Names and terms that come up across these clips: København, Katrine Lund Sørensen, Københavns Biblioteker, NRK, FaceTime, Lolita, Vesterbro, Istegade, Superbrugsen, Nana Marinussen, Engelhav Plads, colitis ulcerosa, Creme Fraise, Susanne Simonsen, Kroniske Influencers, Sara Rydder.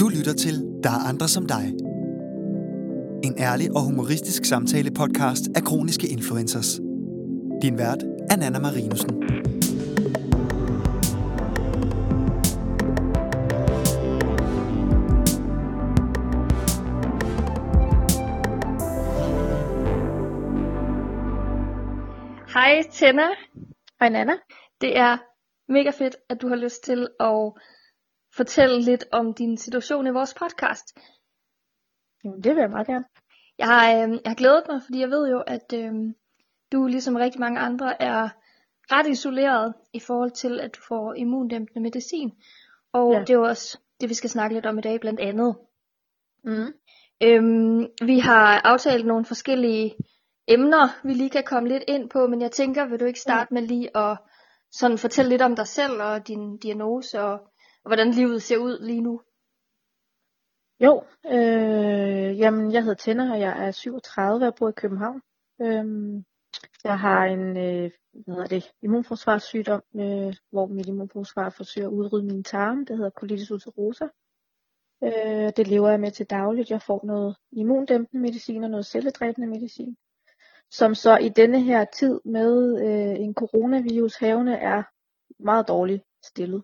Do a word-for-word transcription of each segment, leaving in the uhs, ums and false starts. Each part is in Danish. Du lytter til Der er andre som dig. En ærlig og humoristisk samtale-podcast af Kroniske Influencers. Din vært er Nana Marinussen. Hej Tænder og Nana. Det er mega fedt, at du har lyst til at fortælle lidt om din situation i vores podcast. Jamen, det vil jeg meget gerne. Jeg har, øh, jeg har glædet mig, fordi jeg ved jo, at øh, du ligesom rigtig mange andre er ret isoleret i forhold til, at du får immundæmpende medicin. Og ja. Det er jo også det, vi skal snakke lidt om i dag, blandt andet. Mm. Øhm, vi har aftalt nogle forskellige emner, vi lige kan komme lidt ind på, men jeg tænker, vil du ikke starte med lige at sådan fortælle lidt om dig selv og din diagnose og, og hvordan livet ser ud lige nu? Jo, øh, jamen jeg hedder Tænder, og jeg er syvogtredive, og jeg bor i København. Øhm, jeg har en øh, hvad hedder det, immunforsvarssygdom, øh, hvor mit immunforsvar forsøger at udrydde mine tarme. Det hedder colitis ulcerosa. Øh, det lever jeg med til dagligt. Jeg får noget immundæmpende medicin og noget celledræbende medicin, som så i denne her tid med øh, en coronavirus havende er meget dårligt stillet.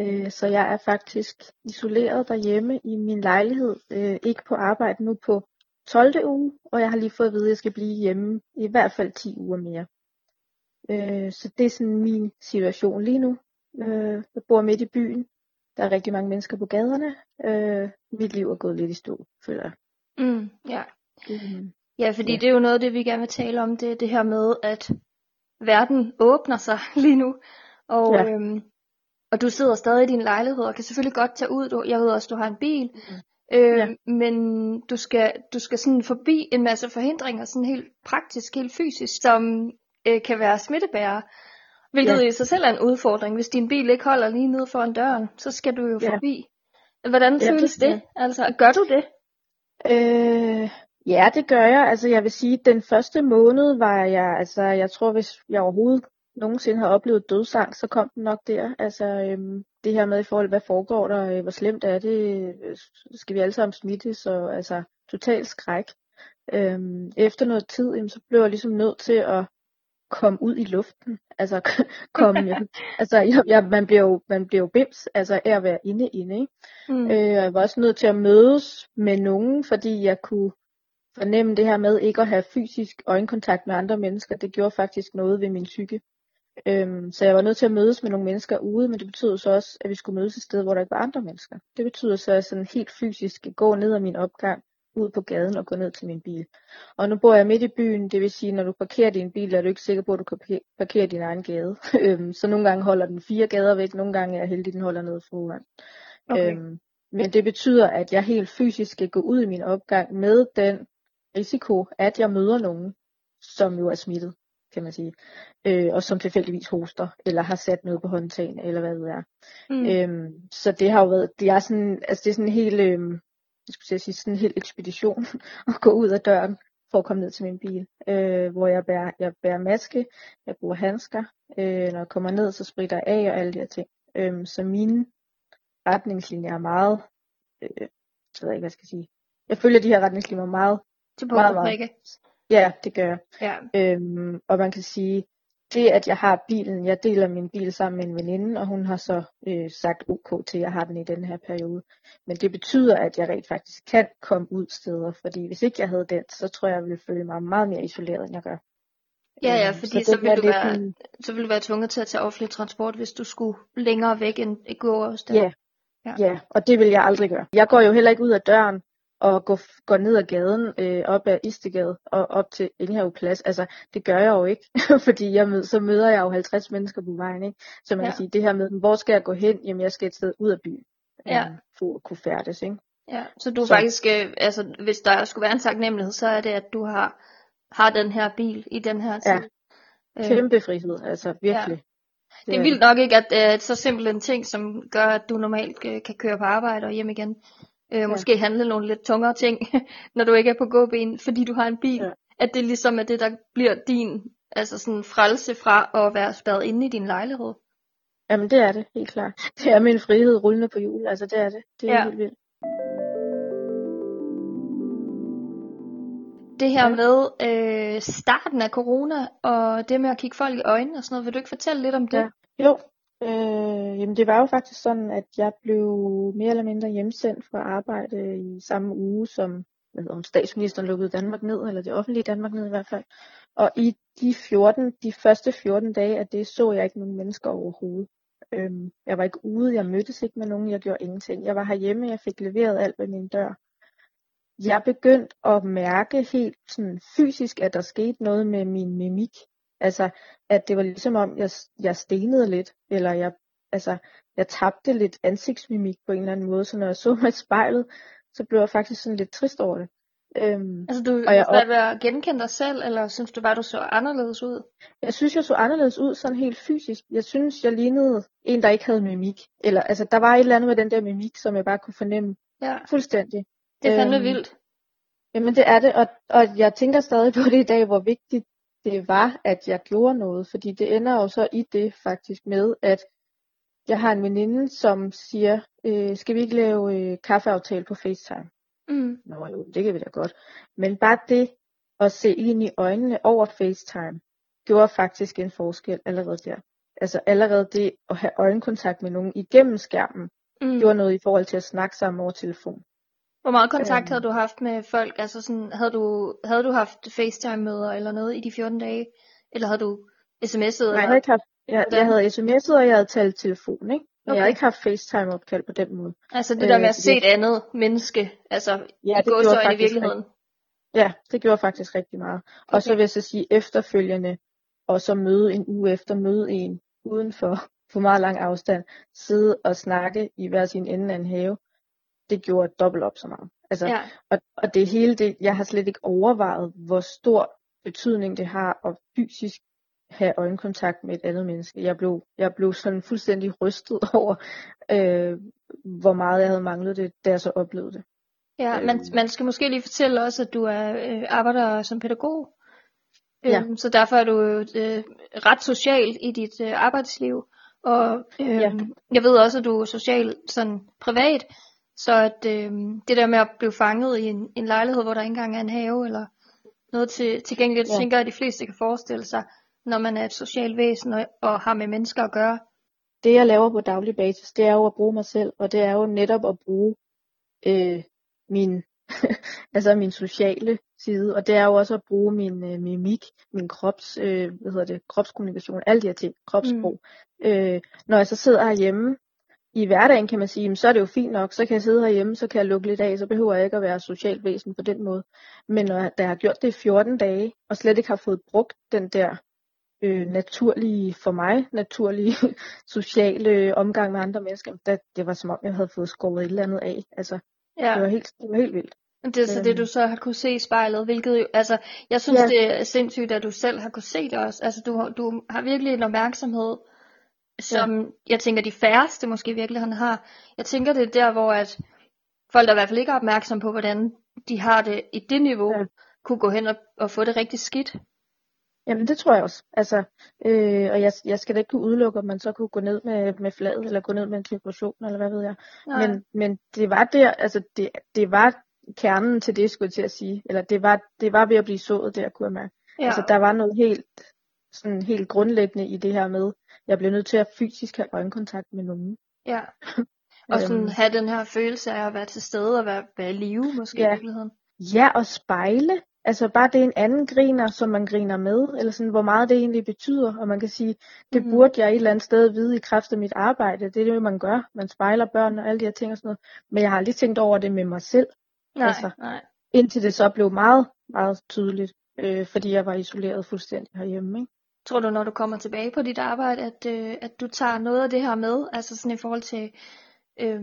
Øh, så jeg er faktisk isoleret derhjemme i min lejlighed, øh, ikke på arbejde nu på tolvte uge, og jeg har lige fået at vide, at jeg skal blive hjemme i hvert fald ti uger mere. Øh, så det er sådan min situation lige nu. Øh, jeg bor midt i byen, der er rigtig mange mennesker på gaderne. Øh, mit liv er gået lidt i stå, føler jeg. Mm, ja. Mm. Ja, fordi ja. Det er jo noget af det, vi gerne vil tale om, det er det her med, at verden åbner sig lige nu, og, ja. øhm, og du sidder stadig i din lejlighed, og kan selvfølgelig godt tage ud, du, jeg ved også, du har en bil, mm. øhm, ja. men du skal, du skal sådan forbi en masse forhindringer, sådan helt praktisk, helt fysisk, som øh, kan være smittebærere, hvilket ja. i sig selv er en udfordring. Hvis din bil ikke holder lige nede foran døren, så skal du jo ja. forbi. Hvordan ja, føles det? det? Altså, gør du det? Øh... Ja, det gør jeg. Altså, jeg vil sige, at den første måned var jeg, altså, jeg tror, hvis jeg overhovedet nogensinde har oplevet dødsangst, så kom den nok der. Altså, øhm, det her med i forhold til, hvad foregår der, øh, hvor slemt er det, øh, skal vi alle sammen smittes, og altså, totalt skræk. Øhm, efter noget tid, jamen, så blev jeg ligesom nødt til at komme ud i luften. Altså, komme, altså jeg, jeg, man bliver jo, man bliver jo bims, altså af at være inde inde, ikke? Mm. Øh, jeg var også nødt til at mødes med nogen, fordi jeg kunne fornemme det her med ikke at have fysisk øjenkontakt med andre mennesker. Det gjorde faktisk noget ved min psyke. Øhm, så jeg var nødt til at mødes med nogle mennesker ude, men det betød så også, at vi skulle mødes et sted, hvor der ikke var andre mennesker. Det betyder så, at jeg sådan helt fysisk går ned ad min opgang, ud på gaden og går ned til min bil. Og nu bor jeg midt i byen, det vil sige, at når du parkerer din bil, er du ikke sikker på, at du kan parkere din egen gade. Så nogle gange holder den fire gader væk, nogle gange er jeg heldig, at den holder nede foran. Okay. Øhm, men det betyder, at jeg helt fysisk skal gå ud i min opgang med den risiko, at jeg møder nogen, som jo er smittet, kan man sige, øh, og som tilfældigvis hoster, eller har sat noget på håndtagene, eller hvad det er. Mm. Øhm, så det har jo været, det er sådan, altså det er sådan en hel, øh, jeg skulle sige, sådan en hel ekspedition, at gå ud af døren, for at komme ned til min bil, øh, hvor jeg bærer, jeg bærer maske, jeg bruger handsker, øh, når jeg kommer ned, så spritter jeg af, og alle de her ting. Øh, så mine retningslinjer er meget, øh, jeg ved ikke, hvad jeg skal sige, jeg følger de her retningslinjer meget, Til meget, meget. Ja, det gør jeg. Ja. Øhm, og man kan sige, det at jeg har bilen, jeg deler min bil sammen med en veninde, og hun har så øh, sagt ok til, at jeg har den i den her periode. Men det betyder, at jeg rent faktisk kan komme ud steder, fordi hvis ikke jeg havde den, så tror jeg, jeg ville føle mig meget mere isoleret, end jeg gør. Ja, ja, fordi øhm, så, så, ville du være, en... så ville du være tvunget til at tage offentlig transport, hvis du skulle længere væk end et gårdssted. Ja. Ja. ja, og det vil jeg aldrig gøre. Jeg går jo heller ikke ud af døren og gå, gå ned ad gaden, øh, op ad Istegade og op til Engelhav Plads. Altså, det gør jeg jo ikke, fordi jeg mød, så møder jeg jo halvtreds mennesker på vejen, ikke? Så man ja. kan sige, det her med, hvor skal jeg gå hen? Jamen, jeg skal et sted ud af byen, ja. øh, for at kunne færdes, ikke? Ja, så du så. faktisk, øh, altså, hvis der skulle være en taknemmelighed, så er det, at du har, har den her bil i den her tid. Ja, kæmpe frihed, altså virkelig. Ja. Det er vildt nok ikke, at øh, så simpelt en ting, som gør, at du normalt øh, kan køre på arbejde og hjem igen. Øh, ja. Måske handle nogle lidt tungere ting, når du ikke er på gåben, fordi du har en bil, ja. at det ligesom er det, der bliver din altså sådan frelse fra at være spadet inde i din lejlighed. Jamen det er det, helt klart. Det er min frihed rullende på hjul, altså det er det. Det er ja. helt vildt. det her med øh, starten af corona og det med at kigge folk i øjnene og sådan noget. Vil du ikke fortælle lidt om det? Ja. Jo, øh, jamen det var jo faktisk sådan, at jeg blev mere eller mindre hjemsendt fra arbejde i samme uge, som hvad hedder, statsministeren lukkede Danmark ned, eller det offentlige Danmark ned i hvert fald. Og i de fjorten, de første fjorten dage af det, så jeg ikke nogen mennesker overhovedet. Øhm, jeg var ikke ude, jeg mødtes ikke med nogen, jeg gjorde ingenting. Jeg var herhjemme, jeg fik leveret alt ved min dør. Jeg begyndte at mærke helt sådan fysisk, at der skete noget med min mimik. Altså, at det var ligesom om, jeg, jeg stenede lidt, eller jeg, altså, jeg tabte lidt ansigtsmimik på en eller anden måde. Så når jeg så mig i spejlet, så blev jeg faktisk sådan lidt trist over det. Øhm, altså, du var op... ved at genkende dig selv, eller synes du bare, du så anderledes ud? Jeg synes, jeg så anderledes ud, sådan helt fysisk. Jeg synes, jeg lignede en, der ikke havde mimik. Eller, altså, der var et eller andet med den der mimik, som jeg bare kunne fornemme ja. fuldstændig. Det er fandme øhm, vildt. Jamen det er det, og, og jeg tænker stadig på det i dag, hvor vigtigt det var, at jeg gjorde noget. Fordi det ender jo så i det faktisk med, at jeg har en veninde, som siger, øh, skal vi ikke lave øh, kaffeaftale på FaceTime? Mm. Nå jo, det kan vi da godt. Men bare det at se ind i øjnene over FaceTime, gjorde faktisk en forskel allerede der. Altså allerede det at have øjenkontakt med nogen igennem skærmen, mm. gjorde noget i forhold til at snakke sammen over telefon. Hvor meget kontakt øhm. havde du haft med folk? Altså sådan, havde du, havde du haft FaceTime-møder eller noget i de fjorten dage? Eller havde du sms'et? Nej, jeg havde ikke haft. Jeg, jeg havde sms'et, og jeg havde talt telefon, ikke? Okay. Jeg har ikke haft FaceTime-opkald på den måde. Altså det der med at se et andet menneske, altså ja, det gåsøjne i virkeligheden. Rigt... Ja, det gjorde faktisk rigtig meget. Okay. Og så vil jeg så sige efterfølgende, og så møde en uge efter, møde en uden for, for meget lang afstand, sidde og snakke i hver sin ende af en have. Det gjorde dobbelt op så meget. Altså, ja. og, og det hele det, jeg har slet ikke overvejet, hvor stor betydning det har at fysisk have øjenkontakt med et andet menneske. Jeg blev, jeg blev sådan fuldstændig rystet over, øh, hvor meget jeg havde manglet det, da jeg så oplevede det. Ja, øh, man, man skal måske lige fortælle også, at du er, øh, arbejder som pædagog. Øh, ja. Så derfor er du øh, ret social i dit øh, arbejdsliv. Og øh, ja. jeg ved også, at du er social sådan privat. Så at, øh, det der med at blive fanget i en, en lejlighed, hvor der ikke engang er en have, eller noget til, tilgængeligt, ja. tænker at de fleste kan forestille sig, når man er et socialt væsen og, og har med mennesker at gøre. Det jeg laver på daglig basis, det er jo at bruge mig selv, og det er jo netop at bruge øh, min, altså min sociale side, og det er jo også at bruge min øh, mimik, min krops, øh, hvad hedder det, kropskommunikation, alle de her ting, kropsprog. Mm. Øh, når jeg så sidder herhjemme, i hverdagen kan man sige, så er det jo fint nok, så kan jeg sidde herhjemme, så kan jeg lukke lidt af, så behøver jeg ikke at være socialt væsen på den måde. Men når jeg har gjort det i fjorten dage, og slet ikke har fået brugt den der øh, naturlige, for mig, naturlige sociale omgang med andre mennesker, da, det var som om, jeg havde fået skåret et eller andet af. Altså, ja. det, var helt, det var helt vildt. Det er så det, du så har kunne se i spejlet, hvilket jo, altså, jeg synes, ja. det er sindssygt, at du selv har kunne se det også. Altså, du, du har virkelig en opmærksomhed, som ja. jeg tænker de færreste måske i virkeligheden har. Jeg tænker det er der hvor at folk der i hvert fald ikke er opmærksomme på hvordan de har det i det niveau ja. kunne gå hen og, og få det rigtig skidt. Jamen det tror jeg også. Altså, øh, og jeg, jeg skal da ikke kunne udelukke om man så kunne gå ned med, med flaget eller gå ned med en depression eller hvad ved jeg. Nej. Men, men det var der, altså det, det var kernen til det skulle jeg til at sige. Eller det var, det var ved at blive sået der kunne jeg mærke. Ja. Altså der var noget helt sådan helt grundlæggende i det her med, jeg bliver nødt til at fysisk have øjenkontakt med nogen. Ja, og sådan have den her følelse af at være til stede og være, være i live måske ja. i virkeligheden. Ja, og spejle. Altså bare det er en anden griner, som man griner med, eller sådan, hvor meget det egentlig betyder. Og man kan sige, det mm. burde jeg et eller andet sted vide i kraft af mit arbejde. Det er det, man gør. Man spejler børn og alle de her ting og sådan noget. Men jeg har aldrig tænkt over det med mig selv. Nej, altså, nej. Indtil det så blev meget, meget tydeligt, øh, fordi jeg var isoleret fuldstændig herhjemme, ikke? Tror du, når du kommer tilbage på dit arbejde, at, øh, at du tager noget af det her med, altså sådan i forhold til øh,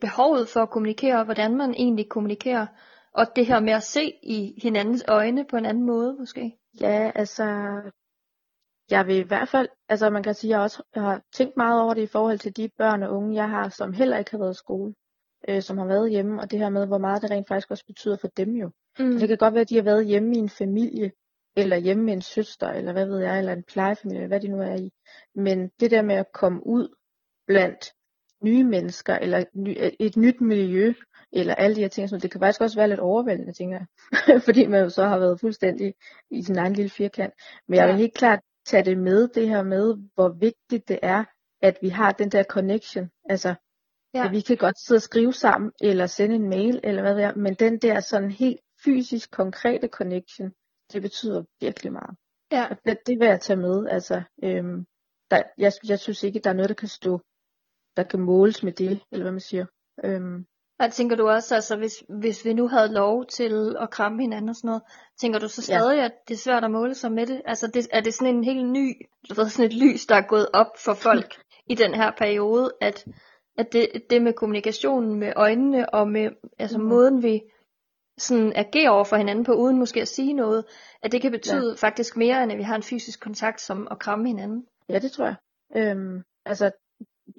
behovet for at kommunikere, og hvordan man egentlig kommunikerer, og det her med at se i hinandens øjne på en anden måde måske? Ja, altså, jeg vil i hvert fald, altså man kan sige, at jeg også har tænkt meget over det i forhold til de børn og unge, jeg har, som heller ikke har været i skole, øh, som har været hjemme, og det her med, hvor meget det rent faktisk også betyder for dem jo. Mm. Det kan godt være, at de har været hjemme i en familie, eller hjemme med en søster, eller hvad ved jeg, eller en plejefamilie, hvad de nu er i. Men det der med at komme ud blandt nye mennesker, eller et nyt miljø, eller alle de her ting. Så det kan faktisk også være lidt overvældende, tænker jeg, fordi man jo så har været fuldstændig i sin egen lille firkant. Men jeg vil helt klart tage det med, det her med, hvor vigtigt det er, at vi har den der connection. Altså, ja. At vi kan godt sidde og skrive sammen, eller sende en mail, eller hvad ved jeg, men den der sådan helt fysisk, konkrete connection, det betyder virkelig meget. Ja. Og det, det vil jeg tage med. Altså, øhm, der, jeg, jeg synes ikke, der er noget, der kan stå, der kan måles med det, eller hvad man siger. Øhm. Og tænker du også, altså, hvis, hvis vi nu havde lov til at kramme hinanden og sådan noget, tænker du så stadig, ja. At det er svært at måle sig med det? Altså, det, er det sådan en helt ny, du ved, sådan et lys, der er gået op for folk i den her periode, at, at det, det med kommunikationen, med øjnene og med altså, mm-hmm. måden, vi sådan agerer over for hinanden på, uden måske at sige noget, at det kan betyde ja. Faktisk mere, end at vi har en fysisk kontakt, som at kramme hinanden? Ja, det tror jeg. Øhm, altså,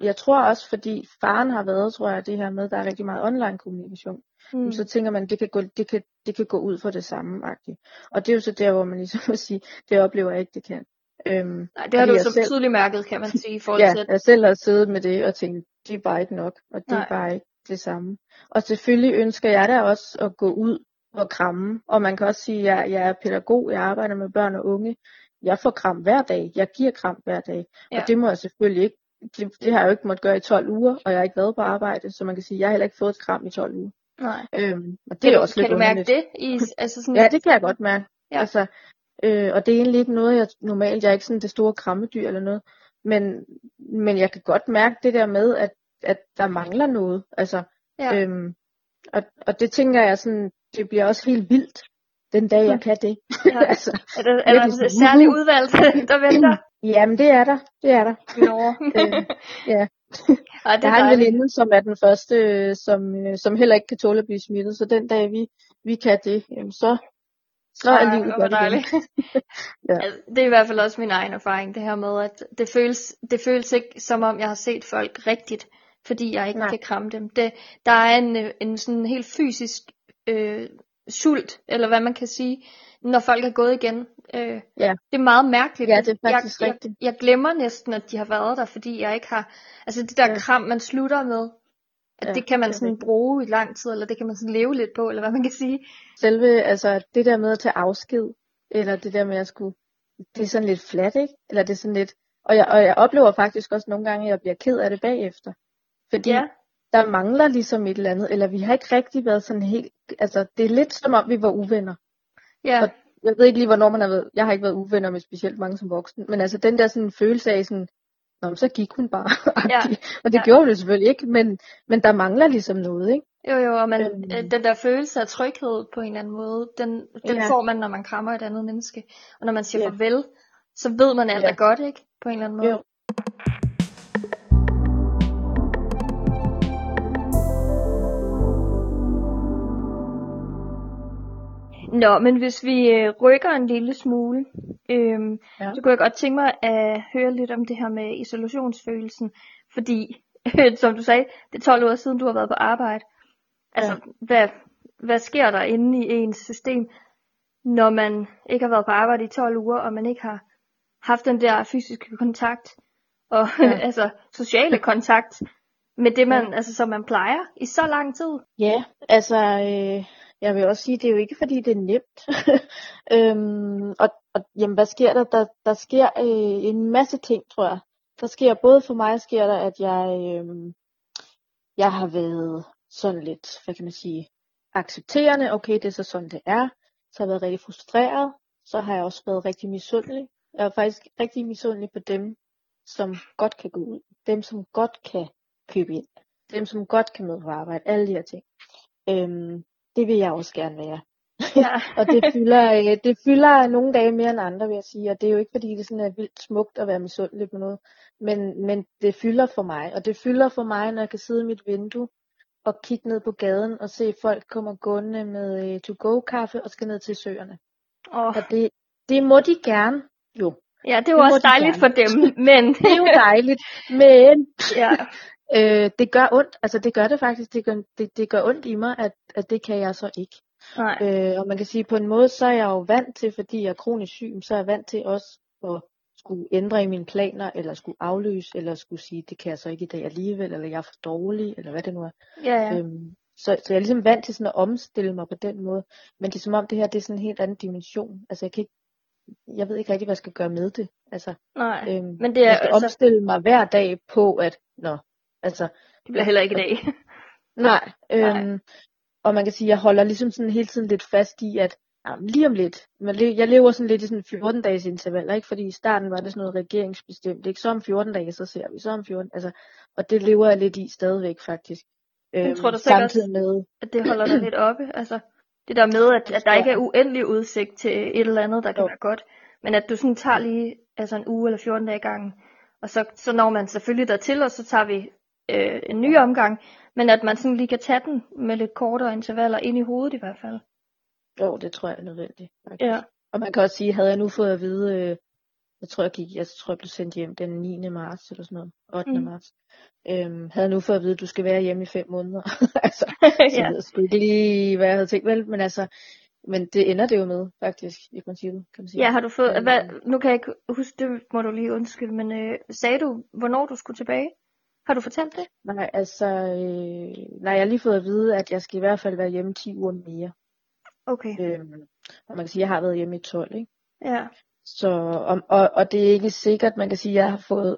jeg tror også, fordi faren har været, tror jeg, det her med, der er rigtig meget online kommunikation. Mm. Så tænker man, det kan gå, det kan, det kan gå ud for det samme, faktisk. Og det er jo så der, hvor man ligesom må sige, det oplever jeg ikke, det kan. Øhm, Nej, det har du jo så selv tydeligt mærket, kan man sige. I forhold ja, til at... jeg selv har siddet med det og tænkt, det er bare ikke nok, og det Nej. Er bare ikke det samme. Og selvfølgelig ønsker jeg da også at gå ud og kramme. Og man kan også sige, at jeg, jeg er pædagog, jeg arbejder med børn og unge. Jeg får kram hver dag, jeg giver kram hver dag. Ja. Og det må jeg selvfølgelig ikke. Det, det har jeg jo ikke måttet gøre i tolv uger, og jeg har ikke været på arbejde, så man kan sige, at jeg har heller ikke fået et kram i tolv uger. Nej. Øhm, og det kan er også du, lidt kan du mærke det? I, altså sådan ja, det kan jeg godt mærke. Ja. Altså, øh, og det er egentlig ikke noget, jeg normalt, jeg er ikke sådan det store krammedyr eller noget, men, men jeg kan godt mærke det der med, at, at der mangler noget. Altså, ja. øhm, og, og det tænker jeg sådan, det bliver også helt vildt, den dag jeg kan det. Ja. altså, er der, er der et særligt udvalg, der venter? Jamen det er der, det er der. Nå. øh, ja. Ja, det jeg har en veninde, som er den første, som, som heller ikke kan tåle at blive smittet, så den dag vi, vi kan det, jamen så, så ja, er livet godt igen. ja. altså, det er i hvert fald også min egen erfaring, det her med, at det føles, det føles ikke som om, jeg har set folk rigtigt, fordi jeg ikke Nej. Kan kramme dem. Det, der er en, en sådan helt fysisk øh, sult, eller hvad man kan sige, når folk er gået igen. Øh, ja. Det er meget mærkeligt. Ja, det er faktisk jeg, rigtigt. Jeg, jeg glemmer næsten, at de har været der, fordi jeg ikke har... Altså det der ja. Kram, man slutter med, at ja, det kan man det sådan rigtigt. Bruge i lang tid, eller det kan man sådan leve lidt på, eller hvad man kan sige. Selve, altså det der med at tage afsked, eller det der med at skulle... Det er sådan lidt flat, ikke? Eller det er sådan lidt... Og jeg, og jeg oplever faktisk også nogle gange, at jeg bliver ked af det bagefter. Fordi... Ja. Der mangler ligesom et eller andet, eller vi har ikke rigtig været sådan helt, altså det er lidt som om vi var uvenner. Ja. Og jeg ved ikke lige hvornår man har været, jeg har ikke været uvenner med specielt mange som voksen, men altså den der sådan følelse af sådan, nå men så gik hun bare, ja. og det ja. Gjorde hun selvfølgelig ikke, men, men der mangler ligesom noget, ikke? Jo jo, og man, øhm. den der følelse af tryghed på en eller anden måde, den, den ja. Får man når man krammer et andet menneske, og når man siger ja. Farvel, så ved man alt ja. Er godt, ikke? På en eller anden måde. Jo. Nå, men hvis vi øh, rykker en lille smule, øhm, ja. Så kunne jeg godt tænke mig at høre lidt om det her med isolationsfølelsen. Fordi, øh, som du sagde, det er tolv uger siden, du har været på arbejde. Altså, ja. hvad, hvad sker der inde i ens system, når man ikke har været på arbejde i tolv uger, og man ikke har haft den der fysiske kontakt, og ja. altså sociale kontakt, med det, man, ja. Altså, som man plejer i så lang tid? Ja, altså... Øh... Jeg vil også sige, at det er jo ikke fordi det er nemt. øhm, og og jamen, hvad sker der? Der, der sker øh, en masse ting, tror jeg. Der sker både for mig, sker der, at jeg, øh, jeg har været sådan lidt, hvad kan man sige, accepterende. Okay, det er så sådan det er. Så har jeg været rigtig frustreret. Så har jeg også været rigtig misundelig. Jeg er faktisk rigtig misundelig på dem, som godt kan gå ud. Dem, som godt kan købe ind. Dem, som godt kan møde på arbejde. Alle de her ting. Øhm, Det vil jeg også gerne være. Ja. og det fylder, det fylder nogle dage mere end andre, vil jeg sige. Og det er jo ikke, fordi det sådan er vildt smukt at være misundelig på noget. Men, men det fylder for mig. Og det fylder for mig, når jeg kan sidde i mit vindue og kigge ned på gaden og se folk kommer gående med to-go-kaffe og skal ned til søerne. Oh. Og det, det må de gerne, jo. Ja, det er jo det også dejligt de for dem, men... det er jo dejligt, men... ja. Øh, det gør ondt, altså det gør det faktisk, det gør, det, det gør ondt i mig, at, at det kan jeg så ikke. Nej. Øh, og man kan sige, på en måde, så er jeg jo vant til, fordi jeg er kronisk syg, så er jeg vant til også at skulle ændre i mine planer, eller skulle aflyse, eller skulle sige, det kan jeg så ikke i dag alligevel, eller jeg er for dårlig, eller hvad det nu er. Ja, ja. Øhm, Så, så jeg er ligesom vant til sådan at omstille mig på den måde. Men det er som om det her, det er sådan en helt anden dimension. Altså jeg kan ikke, jeg ved ikke rigtig, hvad jeg skal gøre med det. Altså, nej, øhm, men det er, jeg skal altså omstille mig hver dag på, at nå, altså, det bliver heller ikke i dag. nej, øhm, nej. Og man kan sige, jeg holder ligesom sådan hele tiden lidt fast i, at jamen, lige om lidt. Jeg lever sådan lidt i sådan fjorten dages intervaller, ikke? Fordi i starten var det sådan noget regeringsbestemt. Ikke? Så om fjorten dage, så ser vi. Så om fjorten, altså, og det lever jeg lidt i stadigvæk faktisk. Jeg tror da samtidig med, at det holder dig lidt oppe. Altså, det der med, at, at der ikke er uendelig udsigt til et eller andet, der kan jo være godt. Men at du sådan tager lige altså en uge eller fjorten dage i gangen. Og så, så når man selvfølgelig dertil, og så tager vi øh, en ny omgang. Men at man sådan lige kan tage den med lidt kortere intervaller ind i hovedet i hvert fald. Jo, det tror jeg er nødvendigt. Ja. Og man kan også sige, havde jeg nu fået at vide, øh, jeg tror jeg gik, jeg tror jeg blev sendt hjem den niende marts eller sådan noget, ottende marts. Øhm, havde jeg nu fået at vide, at du skal være hjemme i fem måneder. altså, så ja. Jeg sgu ikke lige, hvad jeg havde tænkt, vel, men altså, men det ender det jo med, faktisk, i princippet, kan man sige. Ja, har du fået, hvad, nu kan jeg ikke huske, det må du lige undskylde, men øh, sagde du, hvornår du skulle tilbage? Har du fortalt det? Nej, altså, øh, nej, jeg har lige fået at vide, at jeg skal i hvert fald være hjemme ti uger mere. Okay. Øhm, og man kan sige, at jeg har været hjemme i tolv, ikke? Ja. Så, og, og, og det er ikke sikkert, man kan sige, at jeg har fået,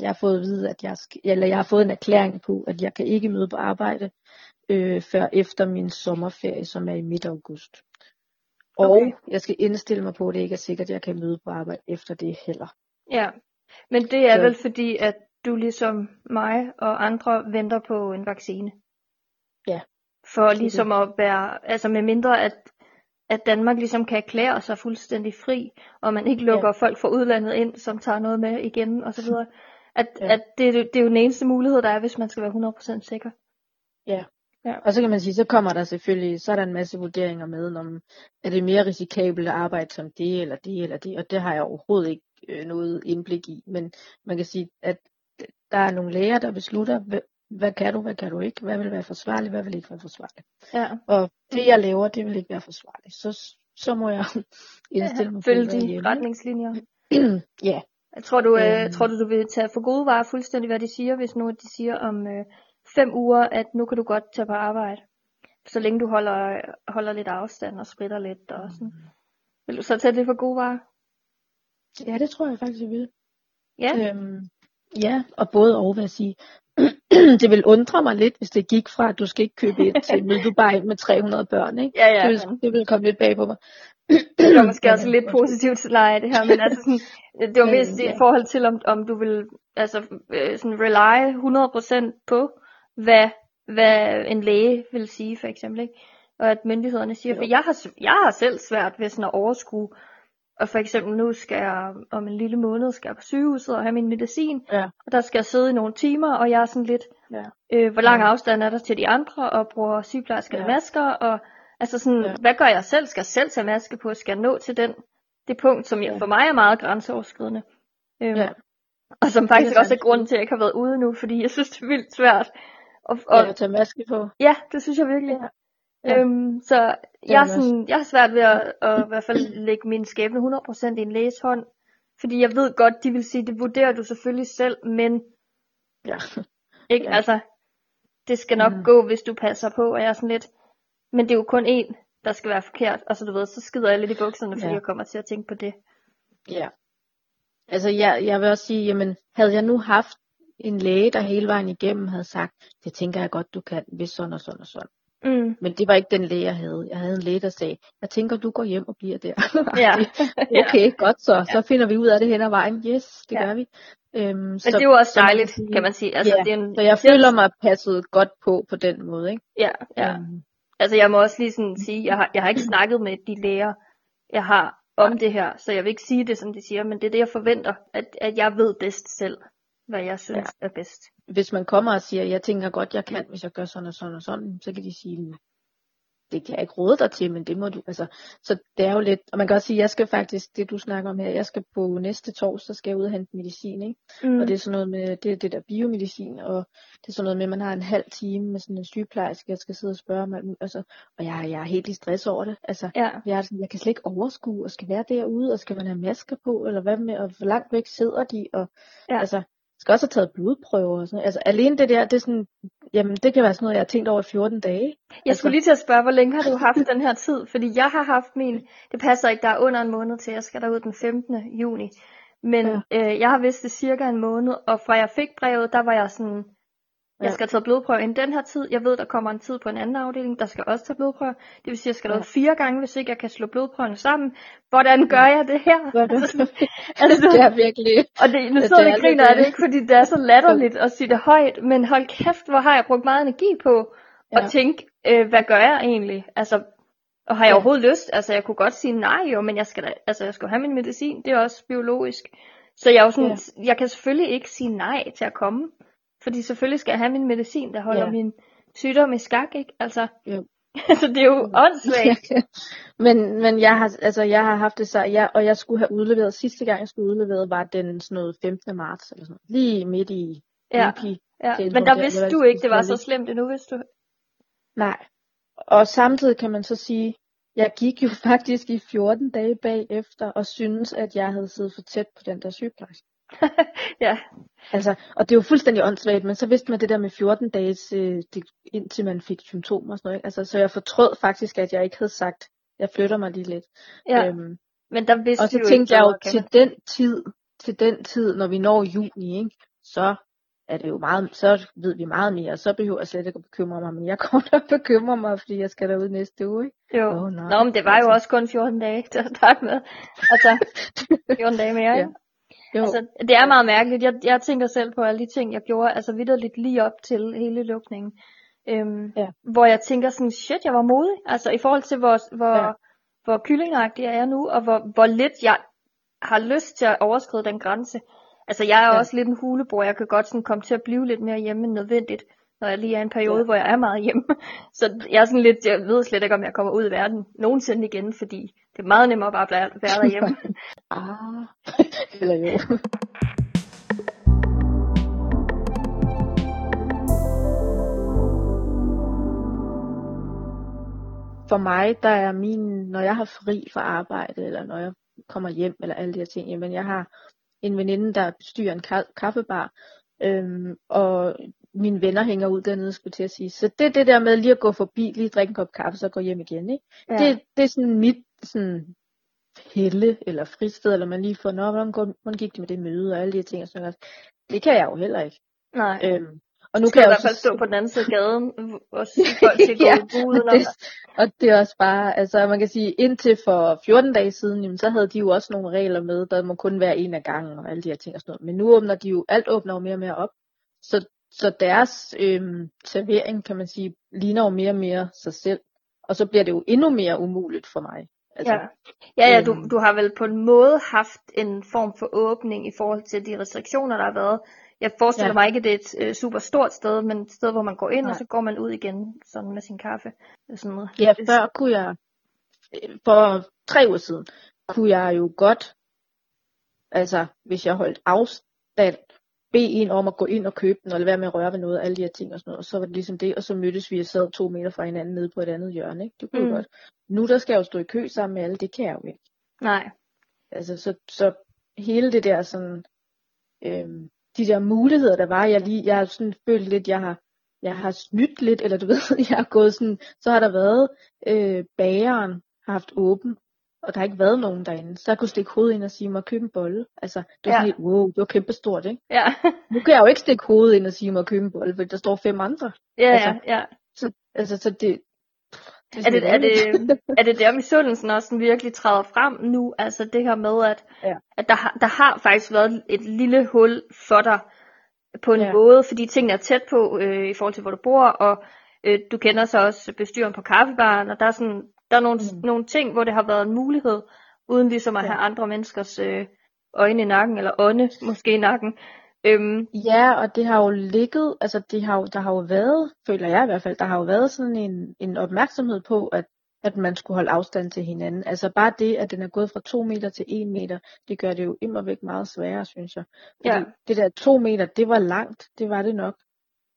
jeg har fået at vide, at jeg, skal, eller jeg har fået en erklæring på, at jeg kan ikke møde på arbejde, øh, før efter min sommerferie, som er i midt august. Og okay. Jeg skal indstille mig på, at det ikke er sikkert, at jeg kan møde på arbejde efter det heller. Ja, men det er så vel fordi, at du ligesom mig og andre venter på en vaccine? Ja. For ligesom at være, altså med mindre at, at Danmark ligesom kan erklære sig fuldstændig fri, og man ikke lukker ja. folk fra udlandet ind, som tager noget med igen og så videre. At, ja. at det, det er jo den eneste mulighed, der er, hvis man skal være hundrede procent sikker. Ja. ja, og så kan man sige, så kommer der selvfølgelig, så er der en masse vurderinger med, om er det mere risikabelt at arbejde som det, eller det, eller det, og det har jeg overhovedet ikke noget indblik i. Men man kan sige, at der er nogle læger, der beslutter, hvad kan du, hvad kan du ikke, hvad vil være forsvarligt, hvad vil ikke være forsvarligt. Ja. Og det jeg laver, det vil ikke være forsvarligt. Så, så må jeg indstille ja, mig. Følge de retningslinjer. ja. Tror du, øh, tror du, du vil tage for gode varer fuldstændig, hvad de siger, hvis nu de siger om øh, fem uger, at nu kan du godt tage på arbejde, så længe du holder, holder lidt afstand og spritter lidt og sådan. Vil du så tage det for gode varer? Ja, det tror jeg faktisk, jeg vil. Ja. Øhm, ja, og både over, vil jeg sige. Det vil undre mig lidt, hvis det gik fra, at du skal ikke købe ind til med Dubai med tre hundrede børn, ikke? Ja, ja. Det ville, det ville komme lidt bag på mig. Det var måske også lidt positivt leje det her, men altså sådan, det var mest i forhold til, om, om du vil altså sådan rely hundrede procent på, hvad, hvad en læge vil sige, for eksempel, ikke? Og at myndighederne siger, jo. For jeg har, jeg har selv svært ved sådan at overskue, og for eksempel nu skal jeg, om en lille måned, skal jeg på sygehuset og have min medicin. Ja. Og der skal jeg sidde i nogle timer, og jeg er sådan lidt, ja. øh, hvor lang ja. afstand er der til de andre, og bruger sygeplejersker ja. masker. Og altså sådan, ja. hvad gør jeg selv? Skal jeg selv tage maske på? Skal jeg nå til den, det punkt, som jeg, ja. for mig er meget grænseoverskridende? Øhm, ja. Og som faktisk er også er grunden til, at jeg ikke har været ude nu, fordi jeg synes, det er vildt svært. Og, og, ja, at tage maske på. Ja, det synes jeg virkelig. Ja. Ja. Øhm, så jeg er, sådan, jeg er svært ved at, at i hvert fald lægge min skæbne hundrede procent i en læges hånd, fordi jeg ved godt, de vil sige, det vurderer du selvfølgelig selv, men ja. ikke, ja. altså, det skal nok mm. gå, hvis du passer på, og jeg er sådan lidt, men det er jo kun én, der skal være forkert, og så du ved, så skider jeg lidt i bukserne, fordi ja. jeg kommer til at tænke på det. Ja, altså jeg, jeg vil også sige, jamen, havde jeg nu haft en læge, der hele vejen igennem havde sagt, det tænker jeg godt, du kan, hvis sådan og sådan og sådan. Mm. Men det var ikke den læge, jeg havde. Jeg havde en læge, der sagde, jeg tænker, du går hjem og bliver der. ja. Okay, ja. godt så. Så finder vi ud af det hen ad vejen. Yes, det ja. gør vi. Øhm, Men så, det er jo også dejligt, kan man sige. Altså, ja. det er en, så jeg føler mig passet godt på, på den måde. Ikke? Ja, ja. Um, altså jeg må også lige sådan sige, jeg har, jeg har ikke snakket med de læger, jeg har om nej. det her. Så jeg vil ikke sige det, som de siger, men det er det, jeg forventer, at, at jeg ved bedst selv, hvad jeg synes ja. er bedst. Hvis man kommer og siger, jeg tænker godt, jeg kan, hvis jeg gør sådan og sådan og sådan, så kan de sige, det kan jeg ikke råde dig til, men det må du, altså, så det er jo lidt, og man kan også sige, jeg skal faktisk, det du snakker om her, jeg skal på næste torsdag, skal jeg ud og hente medicin, ikke? Mm. Og det er sådan noget med, det er det der biomedicin, og det er sådan noget med, man har en halv time med sådan en sygeplejerske, jeg skal sidde og spørge mig, altså, og jeg, jeg er helt i stress over det, altså, ja. jeg, er sådan, jeg kan slet ikke overskue, og skal være derude, og skal man have masker på, eller hvad med, og hvor langt væk sidder de, og ja. altså, skal også have taget blodprøver og sådan. Altså alene det der, det er sådan, jamen det kan være sådan noget, jeg har tænkt over i fjorten dage. Jeg altså. skulle lige til at spørge, hvor længe har du haft den her tid? Fordi jeg har haft min, det passer ikke, der er under en måned til, jeg skal derud den femtende juni. Men ja. øh, jeg har vidst det cirka en måned, og fra jeg fik brevet, der var jeg sådan, jeg skal have taget blodprøve inden den her tid. Jeg ved, der kommer en tid på en anden afdeling, der skal også tage blodprøver. Det vil sige, jeg skal have fire gange, hvis ikke jeg kan slå blodprøverne sammen. Hvordan gør jeg det her? Altså, altså, det er virkelig... Og det, nu sidder jeg og griner af det, ikke fordi det er så latterligt at sige det højt. Men hold kæft, hvor har jeg brugt meget energi på at ja. tænke, øh, hvad gør jeg egentlig? Altså, og har jeg overhovedet ja. lyst? Altså, jeg kunne godt sige nej jo, men jeg skal, da, altså, jeg skal have min medicin. Det er også biologisk. Så jeg, er jo sådan, ja. jeg kan selvfølgelig ikke sige nej til at komme. Fordi selvfølgelig skal jeg have min medicin, der holder ja. min sygdom i skak, ikke? Altså, ja. altså det er jo åndssvagt. Ja. Men, men jeg har, altså, jeg har haft det så, jeg, og jeg skulle have udleveret, sidste gang jeg skulle udlevere, var den sådan noget femtende marts, eller sådan noget, lige midt i ja. U P. Ja. Men der vidste du ikke, det var så slemt endnu, vidste du? Nej. Og samtidig kan man så sige, jeg gik jo faktisk i fjorten dage bagefter, og synes at jeg havde siddet for tæt på den der sygeplejerske. ja. Altså, og det er jo fuldstændig åndssvagt, men så vidste man det der med fjorten dage, øh, indtil man fik symptomer og sådan noget, ikke? Altså, så jeg fortrød faktisk, at jeg ikke havde sagt, jeg flytter mig lige lidt. Ja. Øhm, men der vidste og så tænkte jeg jo, okay. til den tid, til den tid, når vi når juni, ikke? Så er det jo meget, så ved vi meget mere, og så behøver jeg slet ikke at bekymre mig, men jeg kommer da at bekymre mig, fordi jeg skal derud næste uge, ikke? Jo. Oh, nej. Nå, men det var jo også kun fjorten dage til at starte med. Altså, fjorten dage mere, ja. Jo. Altså, det er meget mærkeligt. Jeg, jeg tænker selv på alle de ting, jeg gjorde, altså vitterligt lige op til hele lukningen. Øhm, ja. Hvor jeg tænker sådan, shit, jeg var modig. Altså i forhold til, hvor, hvor, ja. hvor kyllingagtig jeg er nu, og hvor, hvor lidt jeg har lyst til at overskride den grænse. Altså jeg er ja. også lidt en hulebor. Jeg kan godt sådan komme til at blive lidt mere hjemme end nødvendigt, når jeg lige er en periode, ja. hvor jeg er meget hjemme. Så jeg er sådan lidt, jeg ved slet ikke, om jeg kommer ud i verden nogensinde igen, fordi det er meget nemmere at bare være derhjemme. ah, eller jo. For mig, der er min, når jeg har fri fra arbejde, eller når jeg kommer hjem, eller alle de her ting, men jeg har en veninde, der bestyrer en ka- kaffebar, øhm, og mine venner hænger ud dernede, skulle til at sige. Så det det der med lige at gå forbi, lige drikke en kop kaffe, så gå hjem igen, ikke? Ja. Det, det er sådan mit sådan helle, eller fristed, eller man lige får, nå, hvordan gik det med det møde, og alle de her ting, og sådan noget. Det kan jeg jo heller ikke. Nej. Øhm, og nu så kan jeg i hvert fald stå på den anden side af gaden, og sige folk til at gå i buden. Og, og det er også bare, altså man kan sige, indtil for fjorten dage siden, jamen, så havde de jo også nogle regler med, der må kun være en af gangen, og alle de her ting og sådan noget. Men nu åbner de jo, alt åbner jo mere og mere op, så Så deres øhm, servering, kan man sige, ligner jo mere og mere sig selv. Og så bliver det jo endnu mere umuligt for mig. Altså, ja, ja, ja du, du har vel på en måde haft en form for åbning i forhold til de restriktioner, der har været. Jeg forestiller ja. mig ikke, at det er et øh, super stort sted, men et sted, hvor man går ind, Nej. og så går man ud igen sådan med sin kaffe. Sådan noget. Ja, før kunne jeg, for tre uger siden, kunne jeg jo godt, altså hvis jeg holdt afstand, bede en om at gå ind og købe den, og lade være med at røre ved noget, alle de her ting og sådan noget, og så var det ligesom det, og så mødtes vi og sad to meter fra hinanden nede på et andet hjørne, ikke? Det kunne mm. godt. Nu der skal jeg jo stå i kø sammen med alle, det kan jeg jo ikke. Nej. Altså, så, så hele det der sådan, øhm, de der muligheder, der var, jeg lige, jeg har sådan følt lidt, jeg har, jeg har snydt lidt, eller du ved, jeg har gået sådan, så har der været, øh, bageren har haft åben, og der har ikke været nogen derinde, så jeg kunne stikke hovedet ind og sige mig at købe en bolle. Altså, det var ja. helt, wow, det var kæmpestort, ikke? Ja. Nu kan jeg jo ikke stikke hovedet ind og sige mig at købe en bolle, fordi der står fem andre. Ja, altså, ja, ja. Så, altså, så det... det er, er, det, er, det, er det der misundelsen også virkelig træder frem nu? Altså det her med, at, ja. at der, har, der har faktisk været et lille hul for dig på en ja. måde, fordi tingene er tæt på øh, i forhold til, hvor du bor, og øh, du kender så også bestyren på kaffebaren, og der er sådan... Der er nogle, mm. nogle ting, hvor det har været en mulighed, uden ligesom at ja. have andre menneskers øh, øjne i nakken, eller ånde måske i nakken. Øhm. Ja, og det har jo ligget, altså det har, der har jo været, føler jeg i hvert fald, der har jo været sådan en, en opmærksomhed på, at, at man skulle holde afstand til hinanden. Altså bare det, at den er gået fra to meter til en meter, det gør det jo immervæk meget sværere, synes jeg. Ja. Det der to meter, det var langt, det var det nok.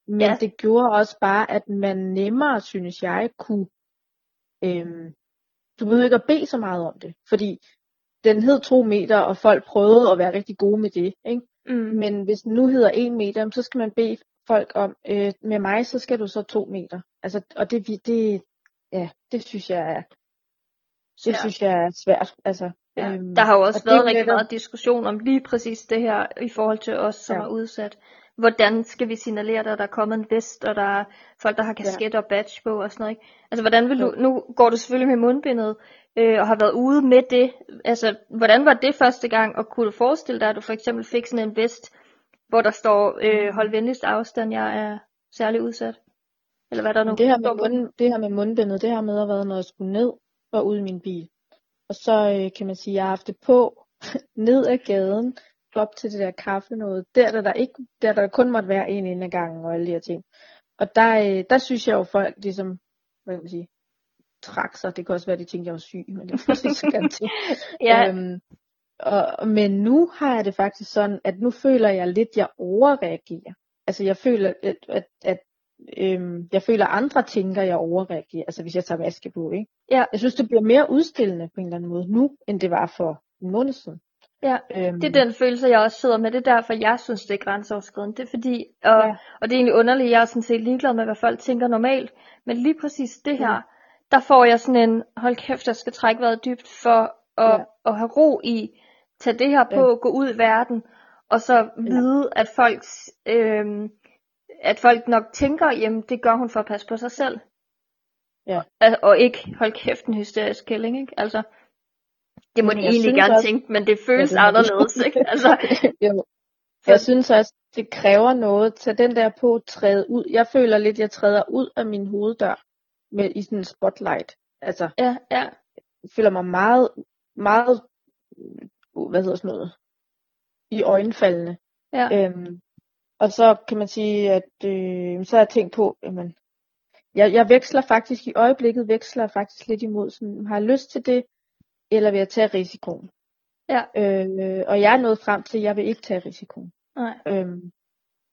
Men ja. det gjorde også bare, at man nemmere, synes jeg, kunne Øhm, du behøver ikke at bede så meget om det, fordi den hed to meter, og folk prøvede at være rigtig gode med det, ikke? Mm. Men hvis den nu hedder en meter, så skal man bede folk om, øh, med mig, så skal du så to meter. Altså, og det, det, ja, det synes jeg er, det ja. synes jeg er svært. Altså, ja. øhm, der har jo også og været det, rigtig meget diskussion om lige præcis det her, i forhold til os, som ja. er udsat. Hvordan skal vi signalere dig, der er kommet en vest, og der er folk, der har kasket ja. og badge på og sådan noget, ikke? Altså, hvordan vil du, nu går du selvfølgelig med mundbindet, øh, og har været ude med det. Altså, hvordan var det første gang, og kunne du forestille dig, at du for eksempel fik sådan en vest, hvor der står, øh, hold venligst afstand, jeg er særlig udsat? Eller hvad der nu? Det her med, mund, det her med mundbindet, det her med at være, når jeg skulle ned, var ude i min bil. Og så øh, kan man sige, at jeg har haft det på, ned ad gaden, op til det der kaffe noget, der der, der ikke, der der kun måtte være en inden af gangen og alle de her ting. Og der, der synes jeg jo folk ligesom, hvad kan man sige, trak sig. Det kan også være, de tænkte, jeg var syg, men det er så ganske ja. øhm, og, men nu har jeg det faktisk sådan, at nu føler jeg lidt, jeg overreagerer. Altså jeg føler, at, at, at øhm, jeg føler, andre tænker, jeg overreagerer. Altså hvis jeg tager maske på, ikke? Ja. Jeg synes, det bliver mere udstillende på en eller anden måde nu, end det var for en måned siden. Ja, øhm. det er den følelse, jeg også sidder med. Det er derfor, jeg synes, det er grænseoverskridende. Det er fordi, og, ja. og det er egentlig underligt, jeg er sådan set ligeglad med, hvad folk tænker normalt. Men lige præcis det her, mm. der får jeg sådan en, hold kæft, jeg skal trække vejret dybt for at, ja. at have ro i. Tage det her på, ja. gå ud i verden, og så vide, ja. at, folks, øh, at folk nok tænker, jamen det gør hun for at passe på sig selv. Ja. Og, og ikke, hold kæft, en hysterisk kælling, ikke? Altså. Det må de egentlig gerne også, tænke, men det føles ja, det anderledes, ikke? Altså. Jeg synes også, det kræver noget. Tag den der på, træde ud. Jeg føler lidt, jeg træder ud af min hoveddør med, i sådan en spotlight. Altså, ja, ja. Jeg føler mig meget, meget, hvad hedder sådan noget, i øjenfaldene. Ja. Øhm, og så kan man sige, at øh, så har jeg tænkt på, jamen, jeg, jeg veksler faktisk, i øjeblikket veksler jeg faktisk lidt imod, sådan, har jeg lyst til det, eller vil jeg tage risikoen? Ja. Øh, og jeg er nået frem til, at jeg vil ikke tage risikoen. Nej. Øhm,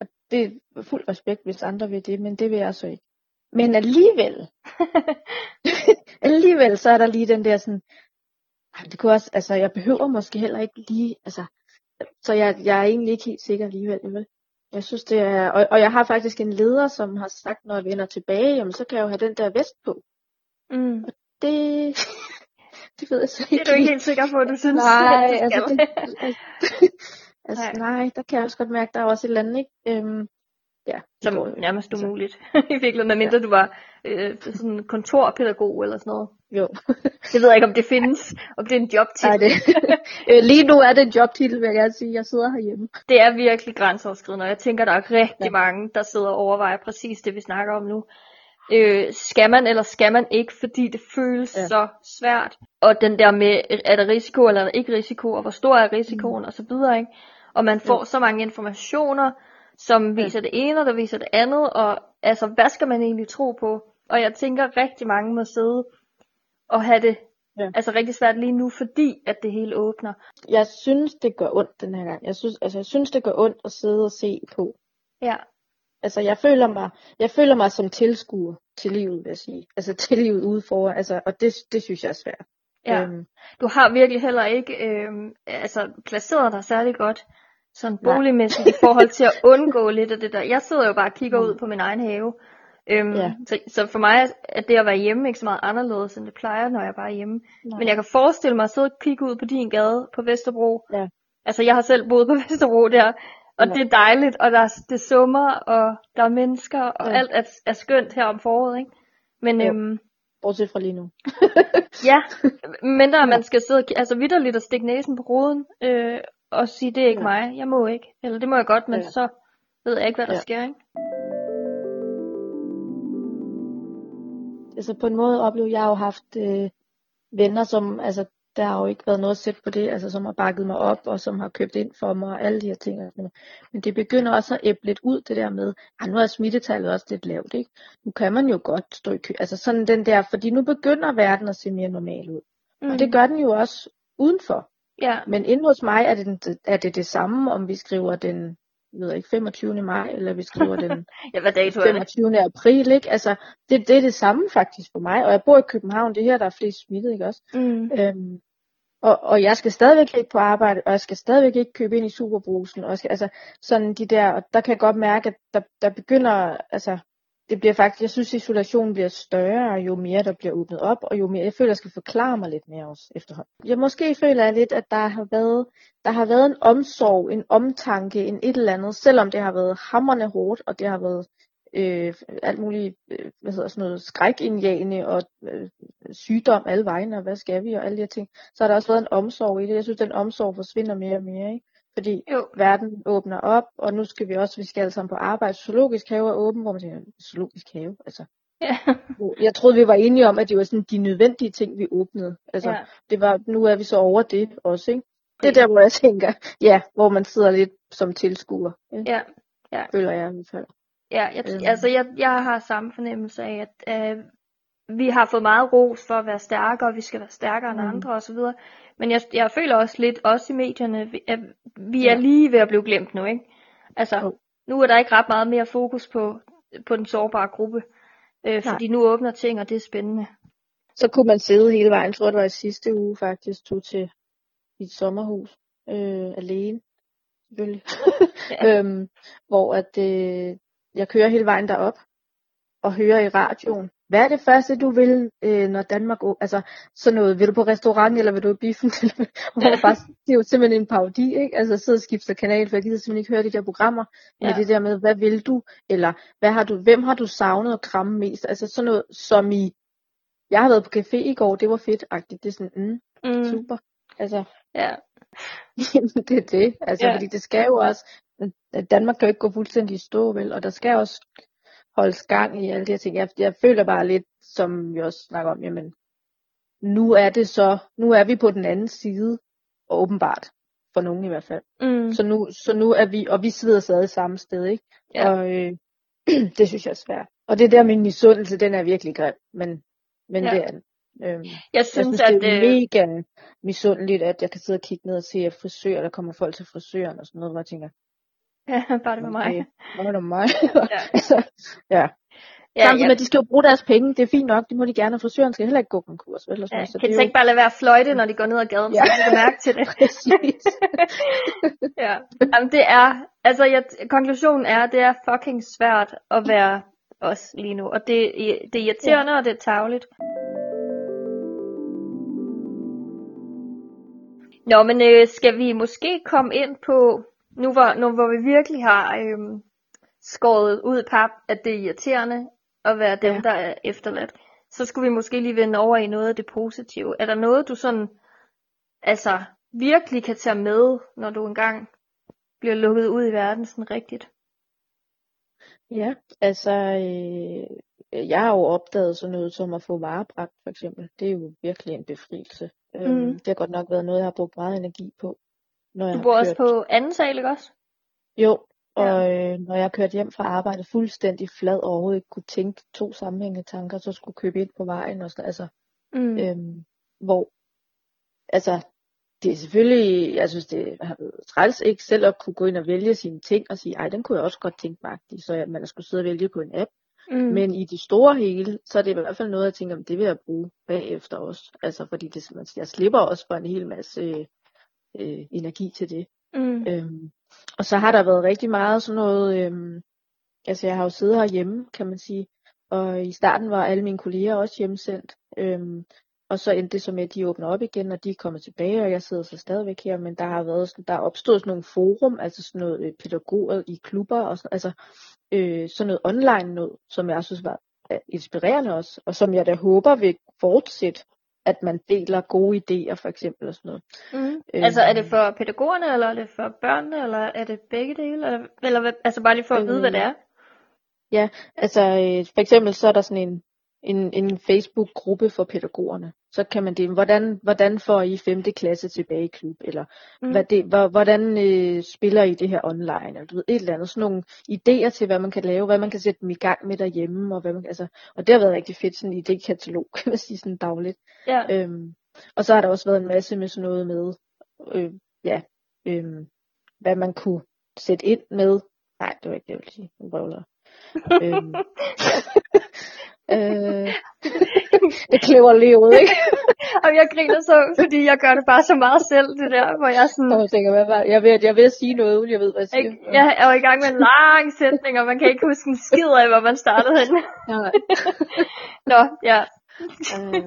og det er fuld respekt, hvis andre vil det, men det vil jeg så ikke. Men alligevel, alligevel så er der lige den der sådan, det kunne også, altså jeg behøver måske heller ikke lige, altså, så jeg, jeg er egentlig ikke helt sikker alligevel. Jeg synes det er, og, og jeg har faktisk en leder, som har sagt, når jeg vender tilbage, jamen så kan jeg jo have den der vest på. Mm. Og det... Det, ved jeg så ikke. Det er du ikke helt sikker på, at du synes. Nej, det altså, det, altså, altså nej. nej, der kan jeg også godt mærke, der er også et eller andet, ikke? Øhm, ja, som går, nærmest umuligt. I virkeligheden, medmindre ja. du var øh, sådan kontorpædagog eller sådan noget. Jo. Det ved jeg ikke, om det findes, om det er en jobtitel. Lige nu er det en jobtitel, vil jeg gerne sige. Jeg sidder herhjemme. Det er virkelig grænseoverskridende, og jeg tænker, der er rigtig ja. mange, der sidder og overvejer præcis det, vi snakker om nu. Øh, skal man eller skal man ikke, fordi det føles ja. så svært. Og den der med, er der risiko eller er der ikke risiko, og hvor stor er risikoen, mm. og så videre, ikke? Og man får ja. så mange informationer, som viser ja. det ene, og der viser det andet, og altså, hvad skal man egentlig tro på? Og jeg tænker, rigtig mange må sidde og have det ja. altså rigtig svært lige nu, fordi at det hele åbner. Jeg synes, det gør ondt den her gang. Jeg synes, altså, jeg synes det gør ondt at sidde og se på. Ja. Altså, jeg føler mig, jeg føler mig som tilskuer til livet, vil jeg sige. Altså, til livet udefor, altså, og det, det synes jeg er svært. Ja, øhm. du har virkelig heller ikke, øhm, altså, placeret dig særlig godt, sådan boligmæssigt, i forhold til at undgå lidt af det der. Jeg sidder jo bare og kigger mm. ud på min egen have, øhm, ja. så, så for mig er det at være hjemme ikke så meget anderledes, end det plejer, når jeg bare er hjemme. Nej. Men jeg kan forestille mig at sidde og kigge ud på din gade på Vesterbro. Ja. Altså, jeg har selv boet på Vesterbro der. Og ja. det er dejligt, og der er, det summer, og der er mennesker, og ja. alt er, er skønt her om foråret, ikke? Men, ja. øhm, bortset fra lige nu. ja, mindre ja. man skal sidde, altså vitterligt og stikke næsen på ruden, øh, og sige, det er ikke ja. mig, jeg må ikke. Eller det må jeg godt, men ja. så ved jeg ikke, hvad der ja. sker, ikke? Altså på en måde oplever jeg jo haft øh, venner, som, altså der har jo ikke været noget sæt på det, altså som har bakket mig op, og som har købt ind for mig, og alle de her ting. Men det begynder også at æble lidt ud, det der med, ah, nu er smittetallet også lidt lavt, ikke? Nu kan man jo godt stå i kø. Altså sådan den der, fordi nu begynder verden at se mere normal ud. Mm. Og det gør den jo også udenfor. Ja. Men inde hos mig er det, er det det samme, om vi skriver den, jeg ved ikke, femogtyvende maj, eller vi skriver den ja, hvad dato er det? femogtyvende april, ikke? Altså, det, det er det samme faktisk for mig, og jeg bor i København, det er her, der er flest smittet, ikke også? Mm. Øhm, Og, og jeg skal stadigvæk ikke på arbejde, og jeg skal stadigvæk ikke købe ind i Superbrugsen. Og skal, altså sådan de der, og der kan jeg godt mærke, at der, der begynder, altså det bliver faktisk, jeg synes isolationen bliver større, jo mere der bliver åbnet op, og jo mere, jeg føler, jeg skal forklare mig lidt mere også efterhånden. Jeg måske føler jeg lidt, at der har været, der har været en omsorg, en omtanke, en et eller andet, selvom det har været hamrende hårdt, og det har været øh, alt muligt, øh, hvad hedder sådan noget, skrækindjagende, og øh, sygdom alle vegne, og hvad skal vi, og alle de her ting. Så har der også været en omsorg i det. Jeg synes, den omsorg forsvinder mere og mere, ikke? Fordi jo. Verden åbner op, og nu skal vi også, vi skal alle sammen på arbejde. Zoologisk have er åben, hvor man tænker, zoologisk have, altså. Ja. Jeg troede, vi var enige om, at det var sådan de nødvendige ting, vi åbnede. Altså, ja. Det var, nu er vi så over det også, ikke? Det er der, hvor jeg tænker, ja, hvor man sidder lidt som tilskuer. Ja, ja. Føler jeg i hvert fald. Ja, jeg, øhm. altså jeg, jeg har samme fornemmelse af, at øh, vi har fået meget ros for at være stærkere, og vi skal være stærkere mm. end andre osv. Men jeg, jeg føler også lidt, også i medierne, at vi er lige ved at blive glemt nu, ikke? Altså, oh. nu er der ikke ret meget mere fokus på, på den sårbare gruppe, øh, fordi nu åbner ting, og det er spændende. Så kunne man sidde hele vejen, tror jeg det var i sidste uge faktisk, tog til et sommerhus øh, alene, selvfølgelig, ja. øhm, hvor at, øh, jeg kører hele vejen derop og hører i radioen, hvad er det første, du vil, øh, når Danmark... Altså, sådan noget, vil du på restaurant, eller vil du i biffen? Bare, det er jo simpelthen en parodi, ikke? Altså, sidder og skifter kanal, for jeg gider simpelthen ikke høre de der programmer. Men ja. Det der med, hvad vil du? Eller, hvad har du, hvem har du savnet at kramme mest? Altså, sådan noget, som i... Jeg har været på café i går, det var fedt-agtigt. Det er sådan, mm, mm. super. Altså, ja. det er det. Altså, ja. Fordi det skal jo også... Danmark kan jo ikke gå fuldstændig i stå, vel? Og der skal også... holdes gang i alle de her ting. Jeg, jeg føler bare lidt, som vi også snakker om, jamen, nu er det så, nu er vi på den anden side, åbenbart, for nogen i hvert fald. Mm. Så, nu, så nu er vi, og vi sidder stadig samme sted, ikke? Ja. Og øh, det synes jeg er svært. Og det der, min misundelse, den er virkelig grim, men, men ja. Det er den. Øhm, jeg synes, jeg synes at, det er mega misundeligt, at jeg kan sidde og kigge ned og se, at frisører, der kommer folk til frisøren og sådan noget, hvor jeg tænker, ja, bare det med mig. Okay. Bare det med mig. Ja. altså, ja. Ja, samtidig ja. Med, at de skal jo bruge deres penge. Det er fint nok, det må de gerne. Frisøren skal heller ikke gå konkurs. Vel? Ja, så kan de jo... ikke bare lade være fløjte, når de går ned ad gaden, ja. Så de kan mærke til det. Præcis. ja. Jamen, det er, altså, jeg, konklusionen er, det er fucking svært at være os lige nu. Og det, det er irriterende, ja. Og det er tarveligt. Nå, men øh, skal vi måske komme ind på... Nu hvor, nu hvor vi virkelig har øhm, skåret ud i pap, at det er irriterende at være dem, ja. Der er efterladt, så skulle vi måske lige vende over i noget af det positive. Er der noget, du sådan altså virkelig kan tage med, når du engang bliver lukket ud i verden sådan rigtigt? Ja, altså øh, jeg har jo opdaget sådan noget som at få varebragt for eksempel. Det er jo virkelig en befrielse. Mm. Øhm, det har godt nok været noget, jeg har brugt meget energi på. Du bor også på anden sal, ikke også? Jo, og ja. øh, når jeg kørte hjem fra arbejde fuldstændig flad og overhovedet ikke kunne tænke to sammenhængende tanker, så skulle købe ind på vejen. Og sådan, altså, mm. øhm, hvor, altså, det er selvfølgelig, jeg synes det har været træls, ikke selv at kunne gå ind og vælge sine ting og sige, ej, den kunne jeg også godt tænke mig, så man skulle sidde og vælge på en app. Mm. Men i det store hele, så er det i hvert fald noget, jeg tænker, om det vil jeg bruge bagefter også. Altså, fordi det, jeg slipper også for en hel masse... Øh, energi til det. Mm. Øhm, og så har der været rigtig meget sådan noget, øhm, altså jeg har jo siddet herhjemme, kan man sige, og i starten var alle mine kolleger også hjemsendt, øhm, og så endte det så med, at de åbner op igen, og de er kommet tilbage, og jeg sidder så stadigvæk her, men der har været sådan, der er opstået sådan nogle forum, altså sådan noget øh, pædagoger i klubber, og sådan, altså øh, sådan noget online noget, som jeg synes var inspirerende også, og som jeg da håber vil fortsætte, at man deler gode idéer for eksempel og sådan noget. Mm. Øh, altså er det for pædagogerne, eller er det for børnene, eller er det begge dele? Eller, eller altså bare lige for at vide, øh, hvad det er. Ja, altså øh, for eksempel så er der sådan en, en, en Facebook-gruppe for pædagogerne. Så kan man det, hvordan, hvordan får I femte klasse tilbage i klub, eller mm. hvad det, hvordan øh, spiller I det her online, eller du ved, et eller andet, sådan nogle idéer til, hvad man kan lave, hvad man kan sætte dem i gang med derhjemme, og hvad man, altså, og det har været rigtig fedt, sådan en idékatalog, kan man sige, sådan dagligt. Ja. Øhm, og så har der også været en masse med sådan noget med, øh, ja, øh, hvad man kunne sætte ind med, nej, det var ikke det, jeg ville sige, jeg brøvler. øhm. øh, det kløver lige ud, ikke? Og jeg griner så, fordi jeg gør det bare så meget selv, det der, hvor jeg sådan... Jeg tænker, hvad var det? Jeg ved, jeg ved at sige noget, uden jeg ved, hvad jeg siger. Jeg, jeg er jo i gang med en lang sætning, og man kan ikke huske en skid af, hvor man startede henne. Nej. Nå, ja. Øh,